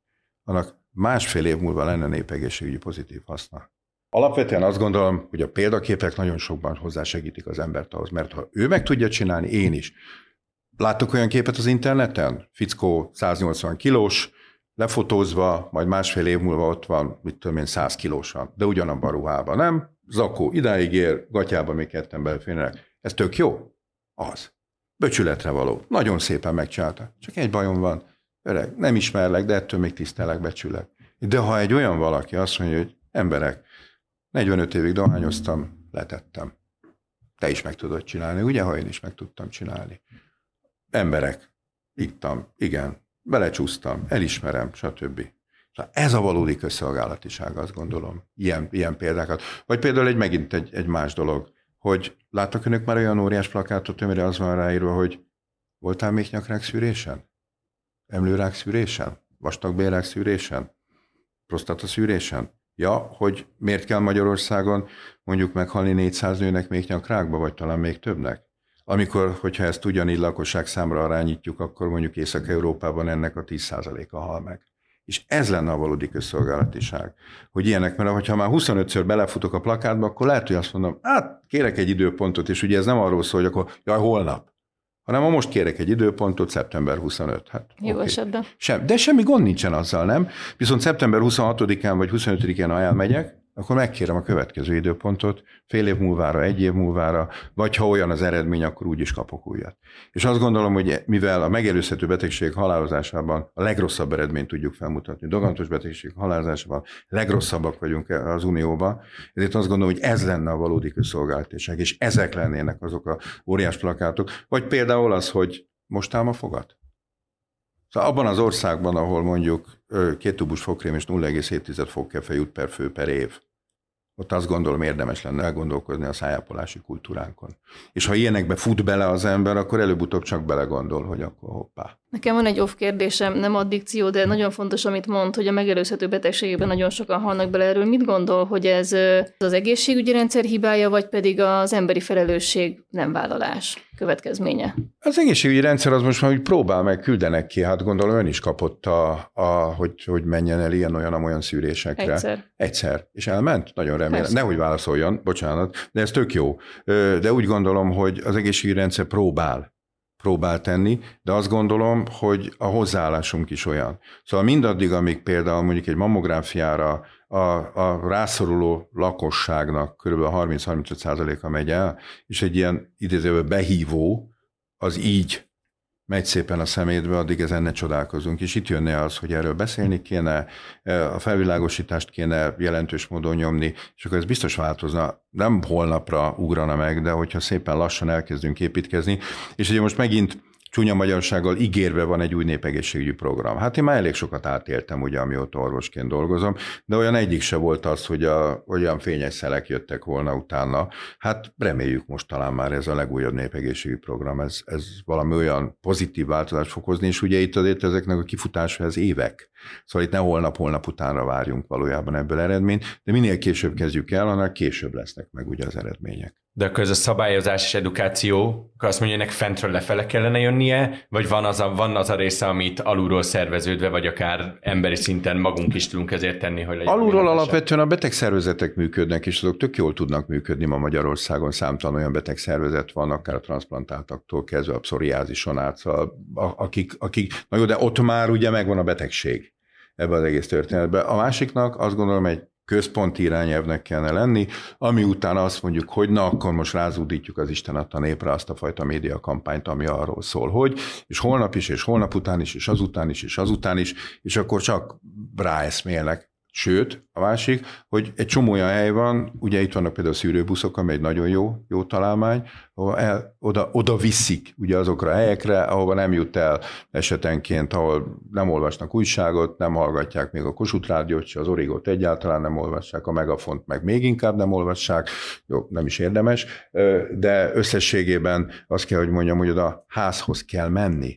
annak másfél év múlva lenne népegészségügyi pozitív haszna. Alapvetően azt gondolom, hogy a példaképek nagyon sokban hozzásegítik az embert ahhoz, mert ha ő meg tudja csinálni, én is. Láttok olyan képet az interneten? Fickó száznyolcvan kilós, lefotózva, majd másfél év múlva ott van, mit tudom én, száz kilósan, de ugyanabban ruhában, nem? Zakó, idáig ér, gatyába még ketten beleférnek. Ez tök jó? Az. Böcsületre való. Nagyon szépen megcsinálta. Csak egy bajom van. Öreg, nem ismerlek, de ettől még tisztelek, becsülek. De ha egy olyan valaki azt mondja, hogy emberek, negyvenöt évig dohányoztam, letettem. Te is meg tudod csinálni, ugye, ha én is meg tudtam csinálni. Emberek, ittam, igen, belecsúsztam, elismerem, stb. Ez a valódi közszolgálatiság, azt gondolom, ilyen, ilyen példákat. Vagy például egy, megint egy, egy más dolog, hogy láttak önök már olyan óriás plakátot, amire az van ráírva, hogy voltál még nyakrák szűrésen? Emlőrák szűrésen? Vastagbélrák szűrésen? Prostata szűrésen? Ja, hogy miért kell Magyarországon mondjuk meghalni négyszáz nőnek még nyakrákba, vagy talán még többnek? Amikor, hogyha ezt ugyanígy lakosságszámra arányítjuk, akkor mondjuk Észak-Európában ennek a tíz százaléka hal meg. És ez lenne a valódi közszolgálatiság, hogy ilyenek, mert ha már huszonötször belefutok a plakátba, akkor lehet, hogy azt mondom, hát kérek egy időpontot, és ugye ez nem arról szól, hogy akkor jaj, holnap, hanem ha most kérek egy időpontot, szeptember huszonötödike. Hát, jó okay. Esetben. Sem, de semmi gond nincsen azzal, nem? Viszont szeptember huszonhatodikán vagy huszonötödikén, ha elmegyek, akkor megkérem a következő időpontot, fél év múlvára, egy év múlvára, vagy ha olyan az eredmény, akkor úgyis kapok újat. És azt gondolom, hogy mivel a megelőzhető betegség halálozásában a legrosszabb eredményt tudjuk felmutatni, daganatos betegség halálozásában legrosszabbak vagyunk az Unióban, ezért azt gondolom, hogy ez lenne a valódi közszolgáltatásság, és ezek lennének azok a óriás plakátok. Vagy például az, hogy most ám a fogad. Szóval abban az országban, ahol mondjuk két tubus fogkrém és nulla egész hét tized fok kefe jut per fő per év, ott azt gondolom érdemes lenne elgondolkozni a szájápolási kultúránkon. És ha ilyenekbe fut bele az ember, akkor előbb-utóbb csak belegondol, hogy akkor hoppá. Nekem van egy off kérdésem, nem addikció, de nagyon fontos, amit mond, hogy a megelőzhető betegségekben nagyon sokan halnak bele erről. Mit gondol, hogy ez az egészségügyi rendszer hibája, vagy pedig az emberi felelősség nem vállalás következménye? Az egészségügyi rendszer az most már úgy próbál meg, küldenek ki. Hát gondolom ön is kapott, a, a, hogy, hogy menjen el ilyen-olyan-amolyan szűrésekre. Egyszer. Egyszer. És elment? Nagyon remélem. Nehogy válaszoljon, bocsánat, de ez tök jó. De úgy gondolom, hogy az egészségügyi rendszer próbál. próbál tenni, de azt gondolom, hogy a hozzáállásunk is olyan. Szóval mindaddig, amíg például mondjuk egy mammográfiára a, a rászoruló lakosságnak kb. harminc-harmincöt százaléka megy el, és egy ilyen idézőben behívó az így megy szépen a szemétbe, addig ezen ne csodálkozunk. És itt jönne az, hogy erről beszélni kéne, a felvilágosítást kéne jelentős módon nyomni, és akkor ez biztos változna, nem holnapra ugrana meg, de hogyha szépen lassan elkezdünk építkezni. És ugye most megint csúnya magyarsággal ígérve van egy új népegészségügyi program. Hát én már elég sokat átéltem, ugye, amióta orvosként dolgozom, de olyan egyik se volt az, hogy a, olyan fényes szelek jöttek volna utána. Hát reméljük most talán már ez a legújabb népegészségügyi program, ez, ez valami olyan pozitív változást fog hozni, és ugye itt azért ezeknek a kifutása az évek. Szóval itt ne holnap-holnap utánra várjunk valójában ebből eredményt, de minél később kezdjük el, annál később lesznek meg ugye az eredmények. De akkor ez a szabályozás és edukáció, akkor azt mondja, hogy ennek fentről lefele kellene jönnie, vagy van az, a, van az a része, amit alulról szerveződve, vagy akár emberi szinten magunk is tudunk ezért tenni, hogy legyen. Alulról alapvetően a betegszervezetek működnek, és azok tök jól tudnak működni ma Magyarországon. Számtalan olyan betegszervezet van, akár a transzplantáltaktól kezdve a pszoriázison át, akik, akik, na jó, de ott már ugye megvan a betegség ebben az egész történetben. A másiknak azt gondolom, egy központi irányelvnek kellene lenni, ami után azt mondjuk, hogy na, akkor most rázúdítjuk az Isten adta népre azt a fajta médiakampányt, ami arról szól, hogy, és holnap is, és holnap után is, és azután is, és azután is, és akkor csak ráeszmélnek. Sőt, a másik, hogy egy csomó olyan hely van, ugye itt vannak például a szűrőbuszok, ami egy nagyon jó, jó találmány, ahol el, oda, oda viszik ugye azokra a helyekre, ahova nem jut el esetenként, ahol nem olvasnak újságot, nem hallgatják még a Kossuth rádiót, se az Origót egyáltalán nem olvassák, a Megafont meg még inkább nem olvassák, jó, nem is érdemes, de összességében azt kell, hogy mondjam, hogy oda házhoz kell menni.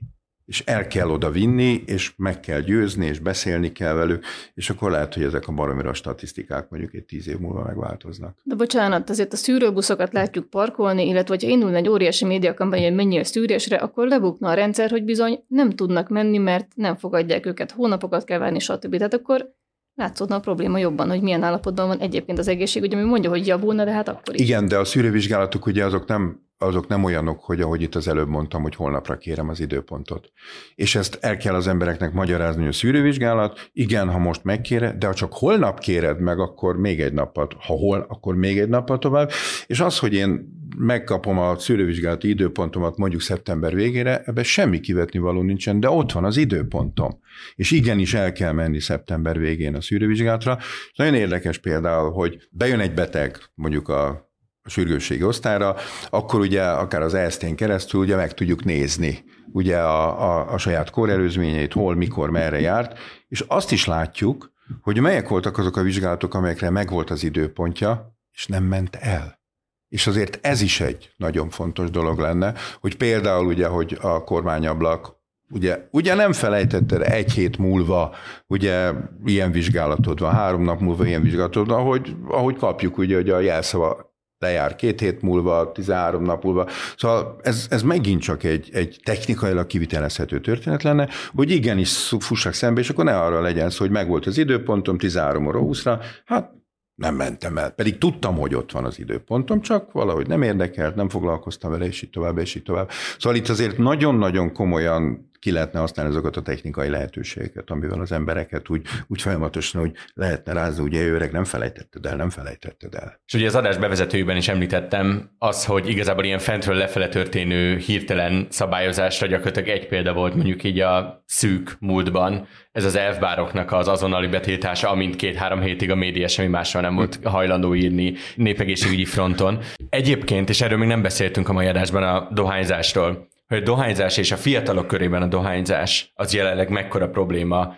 és el kell oda vinni, és meg kell győzni, és beszélni kell velük, és akkor lehet, hogy ezek a baromira statisztikák mondjuk egy tíz év múlva megváltoznak. De bocsánat, azért a szűrőbuszokat látjuk parkolni, illetve hogyha indulna egy óriási médiakampány, hogy menjél szűrésre, akkor lebukna a rendszer, hogy bizony nem tudnak menni, mert nem fogadják őket, hónapokat kell várni, stb. Tehát akkor látszódna a probléma jobban, hogy milyen állapotban van egyébként az egészségügy, ami mondja, hogy javulna, de hát akkor is. Igen, de a szűrővizsgálatok ugye azok nem, azok nem olyanok, hogy ahogy itt az előbb mondtam, hogy holnapra kérem az időpontot. És ezt el kell az embereknek magyarázni, hogy a szűrővizsgálat, igen, ha most megkéred, de ha csak holnap kéred meg, akkor még egy nappal, ha hol, akkor még egy nappal tovább. És az, hogy én megkapom a szűrővizsgálati időpontomat mondjuk szeptember végére, ebben semmi kivetnivaló nincsen, de ott van az időpontom. És igenis el kell menni szeptember végén a szűrővizsgálatra. És nagyon érdekes például, hogy bejön egy beteg mondjuk a a sürgősségi osztályra, akkor ugye akár az e es té-n keresztül ugye meg tudjuk nézni ugye a, a, a saját korelőzményeit, hol, mikor, merre járt, és azt is látjuk, hogy melyek voltak azok a vizsgálatok, amelyekre megvolt az időpontja, és nem ment el. És azért ez is egy nagyon fontos dolog lenne, hogy például ugye, hogy a kormányablak Ugye, ugye nem felejtetted egy hét múlva, ugye ilyen vizsgálatod van, három nap múlva ilyen vizsgálatod van, ahogy, ahogy kapjuk ugye, hogy a jelszava lejár két hét múlva, tizenhárom nap múlva. Szóval ez, ez megint csak egy, egy technikailag kivitelezhető történet lenne, hogy igenis fussak szembe, és akkor ne arra legyen szó, hogy megvolt az időpontom tizenhárom óra húszra, hát nem mentem el. Pedig tudtam, hogy ott van az időpontom, csak valahogy nem érdekelt, nem foglalkoztam vele, és így tovább, és így tovább. Szóval itt azért nagyon-nagyon komolyan ki lehetne használni azokat a technikai lehetőségeket, amivel az embereket úgy, úgy folyamatosan úgy lehetne rázni, ugye öreg, nem felejtetted el, nem felejtetted el. És ugye az adás bevezetőjében is említettem az, hogy igazából ilyen fentről lefele történő hirtelen szabályozásra gyakorlatilag egy példa volt mondjuk így a szűk múltban, ez az elfbároknak az azonnali betiltása, amint két-három hétig a média semmi mással nem volt hajlandó írni népegészségügyi fronton. Egyébként, és erről még nem beszéltünk a mai adásban, a dohányzásról, hogy a dohányzás és a fiatalok körében a dohányzás az jelenleg mekkora probléma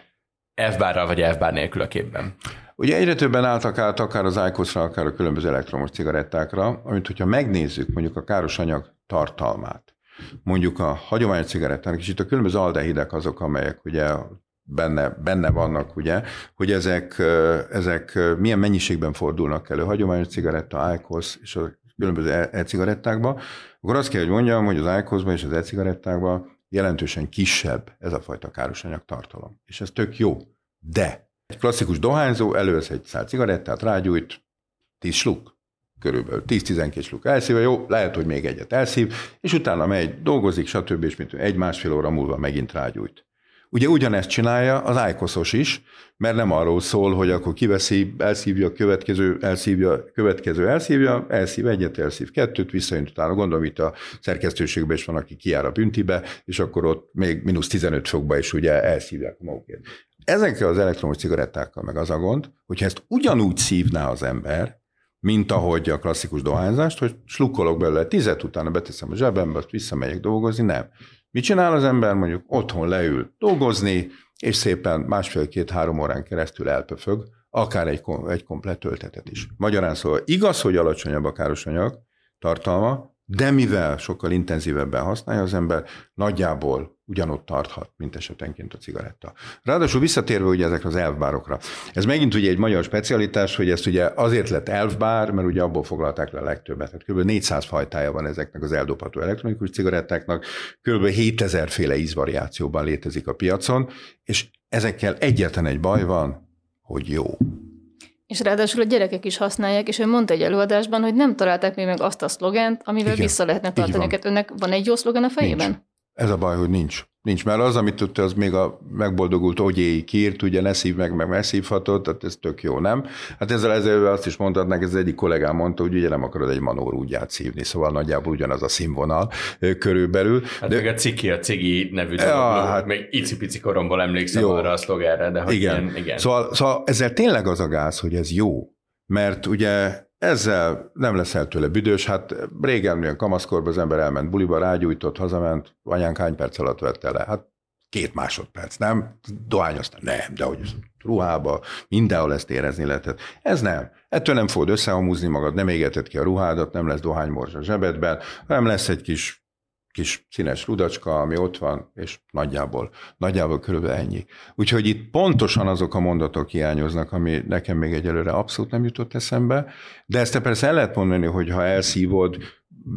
elfbárral vagy elfbár nélkül a képben? Ugye egyre többen álltak át akár az iCOS-ra, akár a különböző elektromos cigarettákra, amit hogyha megnézzük mondjuk a káros anyag tartalmát, mondjuk a hagyományos cigarettának, és itt a különböző aldehidek azok, amelyek ugye benne, benne vannak, ugye, hogy ezek, ezek milyen mennyiségben fordulnak elő, hagyományos cigaretta, iCOS és a különböző e-cigarettákba, akkor azt kell, hogy mondjam, hogy az iCOS-ban és az e-cigarettákban jelentősen kisebb ez a fajta károsanyag tartalom. És ez tök jó. De egy klasszikus dohányzó elősz egy szál cigarettát, rágyújt, tíz sluk, körülbelül tíz-tizenkettő sluk elszív, jó, lehet, hogy még egyet elszív, és utána megy, dolgozik, stb. És mint egy-másfél óra múlva megint rágyújt. Ugye ugyanezt csinálja az iCOS-os is, mert nem arról szól, hogy akkor kiveszi, elszívja, következő, elszívja, következő, elszívja, elszív egyet, elszív kettőt, visszajön utána. Gondolom, itt a szerkesztőségben is van, aki kijár a büntibe, és akkor ott még mínusz tizenöt fokba is ugye elszívják a magukért. Ezekkel az elektromos cigarettákkal meg az a gond, hogyha ezt ugyanúgy szívná az ember, mint ahogy a klasszikus dohányzást, hogy slukkolok belőle tízet, utána beteszem a zsebembe, azt visszamegyek dolgozni, nem. Mit csinál az ember? Mondjuk otthon leül dolgozni, és szépen másfél-két-három órán keresztül elpöfög, akár egy, egy komplett töltetet is. Magyarán szóval igaz, hogy alacsonyabb a károsanyag tartalma, de mivel sokkal intenzívebben használja az ember, nagyjából ugyanott tarthat, mint esetenként a cigaretta. Ráadásul visszatérve ugye ezekre az elfbárokra. Ez megint ugye egy magyar specialitás, hogy ezt ugye azért lett elfbár, mert ugye abból foglalták le a legtöbbet. Tehát kb. négyszáz fajtája van ezeknek az eldobható elektronikus cigarettáknak, kb. hétezer féle ízvariációban létezik a piacon, és ezekkel egyetlen egy baj van, hogy jó. És ráadásul a gyerekek is használják, és ő mondta egy előadásban, hogy nem találták még meg azt a szlogent, amivel igen, vissza lehetne tartani őket. Önnek van egy jó szlogen a fejében? Nincs. Ez a baj, hogy nincs. Nincs, mert az, amit tudta, az még a megboldogult ogyéi kírt, ugye ne szív meg, meg ne szívhatod, tehát ez tök jó, nem? Hát ezzel ezzel azt is mondhatnák, ez az egyik kollégám mondta, hogy ugye nem akarod egy manórúgyát szívni, szóval nagyjából ugyanaz a színvonal körülbelül. Hát de... meg a ciki, a cigi nevű dolog, ja, hát... még icipici koromból emlékszem jó. Arra a szlogerre, de hogy igen. Ilyen, igen. Szóval, szóval ezzel tényleg az a gáz, hogy ez jó, mert ugye... Ezzel nem leszel tőle büdös, hát régen olyan kamaszkorban az ember elment buliba, rágyújtott, hazament, anyánk hány perc alatt vette le? Hát két másodperc, nem? Dohányoztam? Nem, de hogy ruhába, mindenhol ezt érezni lehetett. Ez nem. Ettől nem fogod összehamúzni magad, nem égeted ki a ruhádat, nem lesz dohánymorzs a zsebedben, hanem lesz egy kis kis színes rudacska, ami ott van, és nagyjából, nagyjából körülbelül ennyi. Úgyhogy itt pontosan azok a mondatok hiányoznak, ami nekem még egyelőre abszolút nem jutott eszembe, de ezt persze el lehet mondani, hogy ha elszívod,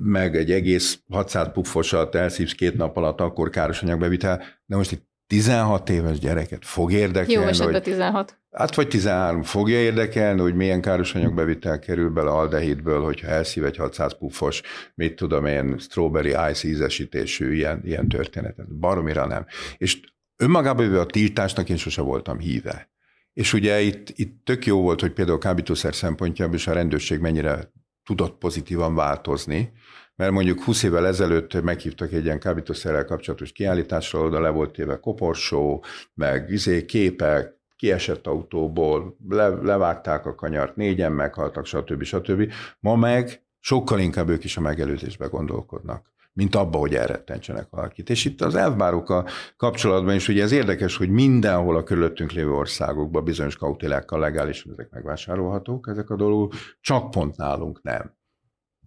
meg egy egész hatszáz puffosat elszívsz két nap alatt, akkor káros anyagbevitel, de most itt tizenhat éves gyereket fog érdekelni. Jó esetben tizenhat. Hát vagy tizenhárom fogja érdekelni, hogy milyen károsanyagbevitel kerül bele aldehidből, hogyha elszív egy hatszáz puffos, mit tudom én, strawberry ice ízesítésű ilyen, ilyen történetet. Baromira nem. És önmagában a tiltásnak én sose voltam híve. És ugye itt, itt tök jó volt, hogy például kábítószer szempontjából is a rendőrség mennyire tudott pozitívan változni, mert mondjuk húsz évvel ezelőtt meghívtak egy ilyen kábítószerrel kapcsolatos kiállításra, oda le volt téve koporsó, meg izé, képek, kiesett autóból, le, levágták a kanyart, négyen meghaltak, stb. stb. Ma meg sokkal inkább ők is a megelőzésbe gondolkodnak, mint abba, hogy elrettentsenek valakit. És itt az elvbárókkal kapcsolatban is, ugye ez érdekes, hogy mindenhol a körülöttünk lévő országokban bizonyos kautélákkal legálisan ezek megvásárolhatók, ezek a dolgok, csak pont nálunk nem.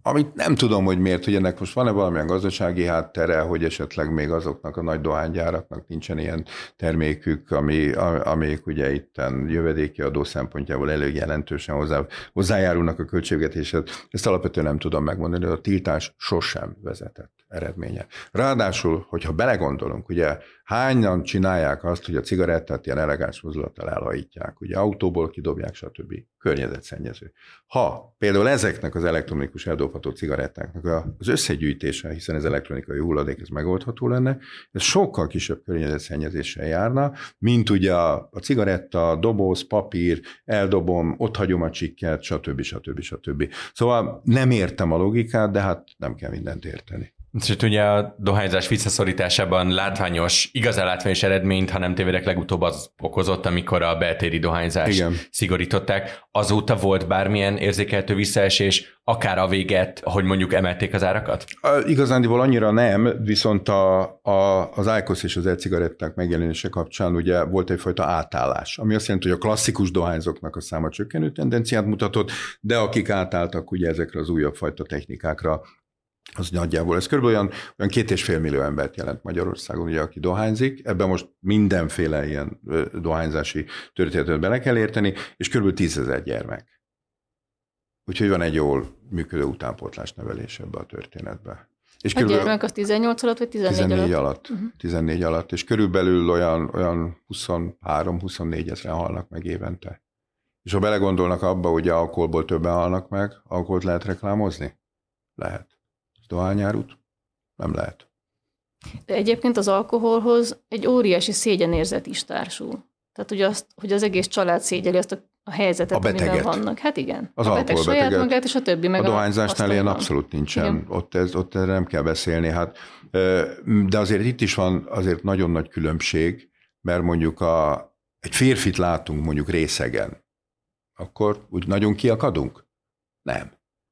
Amit nem tudom, hogy miért, hogy ennek most van-e valamilyen gazdasági háttere, hogy esetleg még azoknak a nagy dohánygyáraknak nincsen ilyen termékük, ami, amik ugye itten jövedéki adó szempontjából elég jelentősen hozzá, hozzájárulnak a költségvetéshez. Ezt alapvetően nem tudom megmondani, de a tiltás sosem vezetett eredménye. Ráadásul, hogyha belegondolunk, ugye hányan csinálják azt, hogy a cigarettát ilyen elegáns mozdulattal elhajítják, ugye autóból kidobják, stb. Környezetszennyező. Ha például ezeknek az elektronikus eldobható cigarettáknak az összegyűjtése, hiszen ez elektronikai hulladék, ez megoldható lenne, ez sokkal kisebb környezetszennyezéssel járna, mint ugye a cigaretta, doboz, papír, eldobom, ott hagyom a csikket, stb. stb. stb. Szóval nem értem a logikát, de hát nem kell mindent érteni. És itt ugye a dohányzás visszaszorításában látványos, igazán látványos eredményt, ha nem tévedek, legutóbb az okozott, amikor a beltéri dohányzást Igen. szigorították. Azóta volt bármilyen érzékelhető visszaesés, akár a véget, hogy mondjuk emelték az árakat? A, igazándiból annyira nem, viszont a, a, az iCOS és az e-cigaretták megjelenése kapcsán ugye volt egyfajta átállás, ami azt jelenti, hogy a klasszikus dohányzóknak a száma csökkenő tendenciát mutatott, de akik átálltak ugye ezekre az újabb fajta technikákra, az nagyjából. Ez körülbelül olyan, olyan két és fél millió embert jelent Magyarországon, ugye, aki dohányzik. Ebben most mindenféle ilyen dohányzási történetet bele kell érteni, és körülbelül tízezer gyermek. Úgyhogy van egy jól működő utánpótlás nevelés ebbe a történetbe. És a gyermek az tizennyolc alatt, vagy tizennégy, tizennégy alatt? alatt. Uh-huh. tizennégy alatt, és körülbelül olyan, olyan huszonhárom-huszonnégy ezeren halnak meg évente. És ha belegondolnak abba, hogy alkoholból többen halnak meg, alkoholt lehet reklámozni? Lehet. Dohányárut? Nem lehet. De egyébként az alkoholhoz egy óriási szégyenérzet is társul. Tehát ugye azt, hogy az egész család szégyeli azt a, a helyzetet, amiben vannak. Hát igen. Az a beteg saját magát, és a többi meg a dohányzásnál ilyen abszolút nincsen. Ott, ez, ott erre nem kell beszélni. Hát, de azért itt is van azért nagyon nagy különbség, mert mondjuk a, egy férfit látunk mondjuk részegen, akkor úgy nagyon kiakadunk? Nem.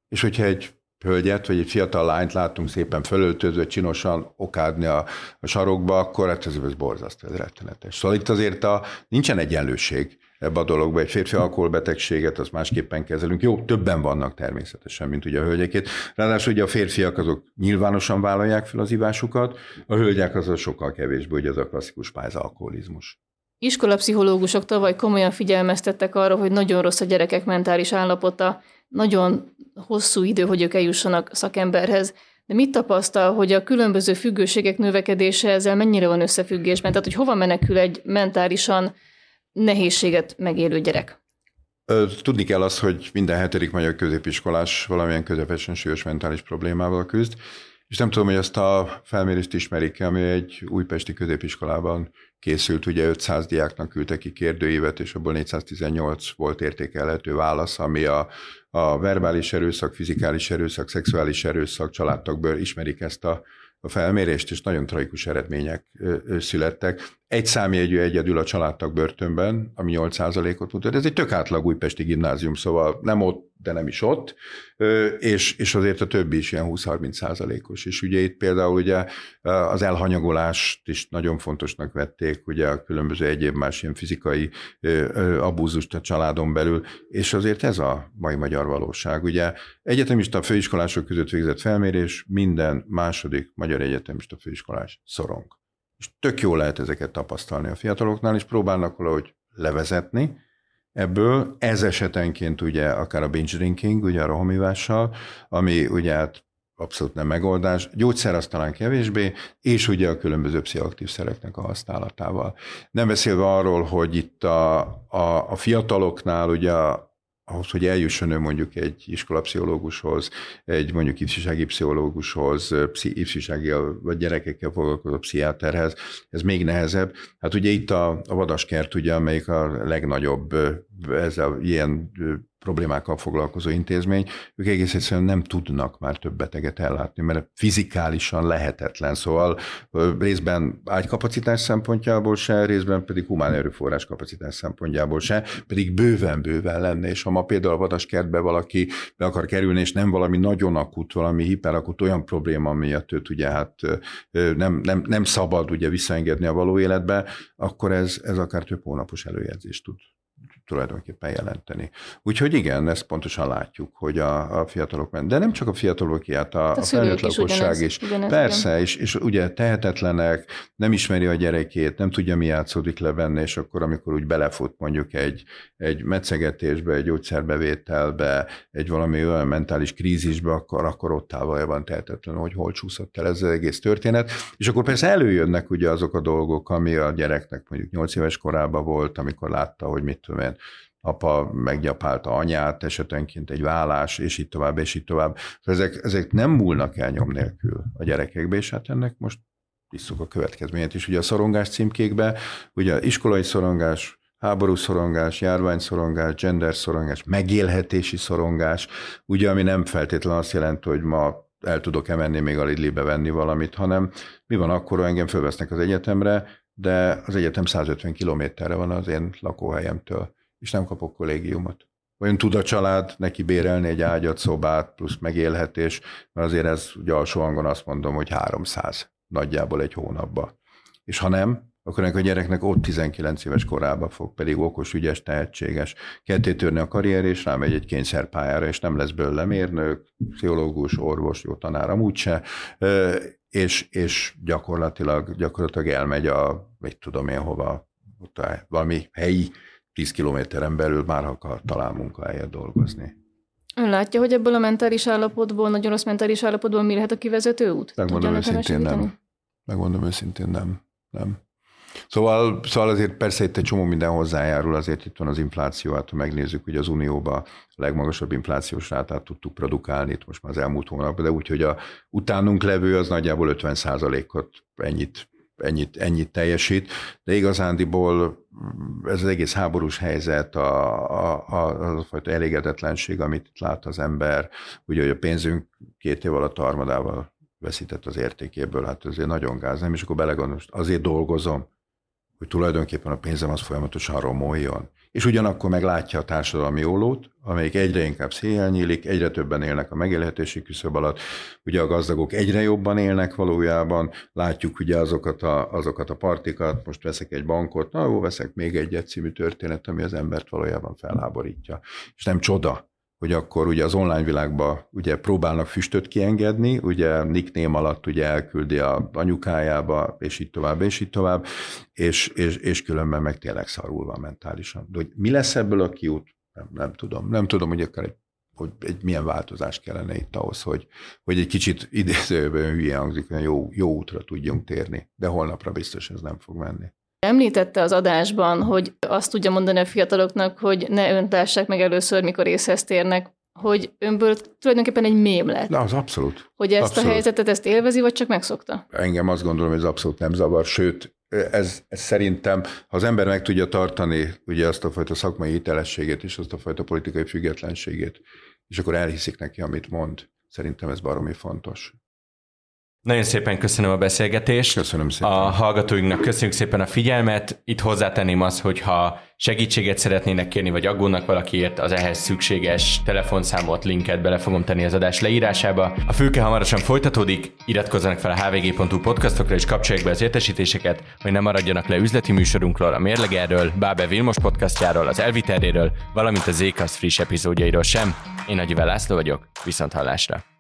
És hogyha egy hölgyet, vagy egy fiatal lányt látunk szépen fölöltözve, csinosan okádni a, a sarokba, akkor hát ez, ez borzasztó, ez rettenetes. Szóval itt azért a, nincsen egyenlőség ebbe a dologba. Egy férfi alkoholbetegséget, azt másképpen kezelünk. Jó, többen vannak természetesen, mint ugye a hölgyekét. Ráadásul ugye a férfiak azok nyilvánosan vállalják fel az ivásukat, a hölgyek azok sokkal kevésbé, hogy ez a klasszikus pályzalkoholizmus. Iskolapszichológusok tavaly komolyan figyelmeztettek arra, hogy nagyon rossz a gyerekek mentális állapota, nagyon hosszú idő, hogy ők eljussanak szakemberhez. De mit tapasztal, hogy a különböző függőségek növekedése ezzel mennyire van összefüggésben? Tehát, hogy hova menekül egy mentálisan nehézséget megélő gyerek? Tudni kell azt, hogy minden hetedik magyar középiskolás valamilyen közepesen súlyos mentális problémával küzd, és nem tudom, hogy ezt a felmérést ismerik, ami egy újpesti középiskolában készült, ugye ötszáz diáknak küldte ki kérdőívet, és abból négyszáztizennyolc volt értékelhető válasz, ami a, a verbális erőszak, fizikális erőszak, szexuális erőszak, családtagből ismerik ezt a, a felmérést, és nagyon tragikus eredmények ö, ö, születtek. egy számjegyű egyedül a családtag börtönben, ami nyolc százalékot mutat. Ez egy tök átlag újpesti gimnázium, szóval nem ott, de nem is ott, és, és azért a többi is ilyen húsz-harminc százalékos. És ugye itt például ugye az elhanyagolást is nagyon fontosnak vették, ugye a különböző egyéb más ilyen fizikai abúzust a családon belül, és azért ez a mai magyar valóság. Ugye egyetemista főiskolások között végzett felmérés, minden második magyar egyetemista főiskolás szorong. És tök jól lehet ezeket tapasztalni a fiataloknál, és próbálnak valahogy levezetni ebből. Ez esetenként ugye akár a binge drinking, ugye a rohamozással, ami ugye hát abszolút nem megoldás, gyógyszer az talán kevésbé, és ugye a különböző pszichoaktív szereknek a használatával. Nem beszélve arról, hogy itt a, a, a fiataloknál ugye ahhoz, hogy eljusson ő mondjuk egy iskolapszichológushoz, egy mondjuk ifjúsági pszichológushoz, ifjúsági vagy gyerekekkel foglalkozó pszichiáterhez, ez még nehezebb. Hát ugye itt a, a Vadaskert, ugye, amelyik a legnagyobb ezzel, ilyen problémákkal foglalkozó intézmény, ők egész egyszerűen nem tudnak már több beteget ellátni, mert fizikálisan lehetetlen. Szóval részben ágykapacitás szempontjából se, részben pedig humán erőforrás kapacitás szempontjából se, pedig bőven-bőven lenne, és ha ma például a Vadaskertbe valaki be akar kerülni, és nem valami nagyon akut, valami hiperakut olyan probléma miatt őt ugye hát nem, nem, nem szabad ugye visszaengedni a való életbe, akkor ez, ez akár több hónapos előjegyzést tud tulajdonképpen jelenteni. Úgyhogy igen, ezt pontosan látjuk, hogy a, a fiatalok, de nem csak a fiatalok ilyet, a, a, a felnőtt lakosság is. is. Ugyanez, Persze, ugyanez. És, és ugye tehetetlenek, nem ismeri a gyerekét, nem tudja, mi játszódik le benne, és akkor, amikor úgy belefut mondjuk egy, egy metszegetésbe, egy gyógyszerbevételbe, egy valami olyan mentális krízisbe, akkor, akkor ott távol van tehetetlen, hogy hol csúszott el ez az egész történet. És akkor persze előjönnek ugye azok a dolgok, ami a gyereknek mondjuk nyolc éves korában volt, amikor látta, hogy mit tudom én, apa meggyapálta anyát, esetenként egy vállás, és így tovább, és így tovább. Ezek, ezek nem múlnak el nyom nélkül a gyerekekbe, és hát ennek most visszük a következményet is. Ugye a szorongás címkékbe, ugye iskolai szorongás, háborús szorongás, járványszorongás, gender szorongás, megélhetési szorongás, ugye ami nem feltétlenül azt jelenti, hogy ma el tudok-e menni még a Lidlbe venni valamit, hanem mi van akkor, ha engem fölvesznek az egyetemre, de az egyetem száz ötven kilométerre van az én lakóhelyemtől, és nem kapok kollégiumot. Vajon tud a család neki bérelni egy ágyat, szobát, plusz megélhetés, mert azért ez ugye alsó hangon azt mondom, hogy háromszáz nagyjából egy hónapba. És ha nem, akkor ennek a gyereknek ott tizenkilenc éves korában fog, pedig okos, ügyes, tehetséges, ketté törni a karrier, és rámegy egy kényszerpályára, és nem lesz belőle mérnök, pszichológus, orvos, jó tanár, amúgy se, és, és gyakorlatilag, gyakorlatilag elmegy a, vagy tudom én hova, valami helyi tíz kilométeren belül már akar talál munkahelyet dolgozni. Ön látja, hogy ebből a mentális állapotból, nagyon rossz mentális állapotból mi lehet a kivezető út? Megmondom őszintén nem. Megmondom őszintén nem. Nem. Szóval, szóval azért persze itt egy csomó minden hozzájárul, azért itt van az infláció, hát ha megnézzük, hogy az Unióban a legmagasabb inflációs rátát tudtuk produkálni itt most már az elmúlt hónapban, de úgyhogy a utánunk levő az nagyjából ötven százalékot ennyit, ennyit, ennyit teljesít, de igazándiból ez az egész háborús helyzet, a, a, a, az a fajta elégedetlenség, amit itt lát az ember, ugye, hogy a pénzünk két év alatt a harmadával veszített az értékéből, hát azért nagyon gáz, nem? És akkor belegondolom, azért dolgozom, hogy tulajdonképpen a pénzem az folyamatosan romoljon. És ugyanakkor meglátja a társadalmi ollót, amelyik egyre inkább széjjel nyílik, egyre többen élnek a megélhetési küszöb alatt, ugye a gazdagok egyre jobban élnek valójában, látjuk ugye azokat a, azokat a partikat, most veszek egy bankot, na jó, veszek még egyet című történet, ami az embert valójában felháborítja. És nem csoda, hogy akkor ugye az online világban ugye próbálnak füstöt kiengedni, ugye nickname alatt ugye elküldi a anyukájába, és így tovább, és így tovább, és, és, és különben meg tényleg szarul van mentálisan. De hogy mi lesz ebből a kiút? Nem, nem tudom. Nem tudom, hogy akár egy, hogy egy milyen változás kellene itt ahhoz, hogy, hogy egy kicsit idézőben hülye hangzik, hogy jó, jó útra tudjunk térni, de holnapra biztos ez nem fog menni. Említette az adásban, hogy azt tudja mondani a fiataloknak, hogy ne önt lássák meg először, mikor észhez térnek, hogy önből tulajdonképpen egy mém lett. Na, az abszolút. Hogy ezt abszolút. A helyzetet, ezt élvezi, vagy csak megszokta? Engem azt gondolom, hogy ez abszolút nem zavar, sőt, Ez, ez szerintem, ha az ember meg tudja tartani ugye azt a fajta szakmai hitelességét és azt a fajta politikai függetlenségét, és akkor elhiszik neki, amit mond, szerintem ez baromi fontos. Nagyon szépen köszönöm a beszélgetést. Köszönöm szépen. A hallgatóinknak köszönjük szépen a figyelmet. Itt hozzátenném azt, hogy ha segítséget szeretnének kérni, vagy aggódnak valakiért, az ehhez szükséges telefonszámot, linket bele fogom tenni az adás leírásába. A Fülke hamarosan folytatódik, iratkozzanak fel a há vé gé pont hú podcastokra, és kapcsolják be az értesítéseket, hogy ne maradjanak le üzleti műsorunkról, a Mérlegerről, Bábe Vilmos podcastjáról, az Elviteréről, valamint az iCOS friss epizódjairól sem. Én Nagy Iván László vagyok, viszont hallásra.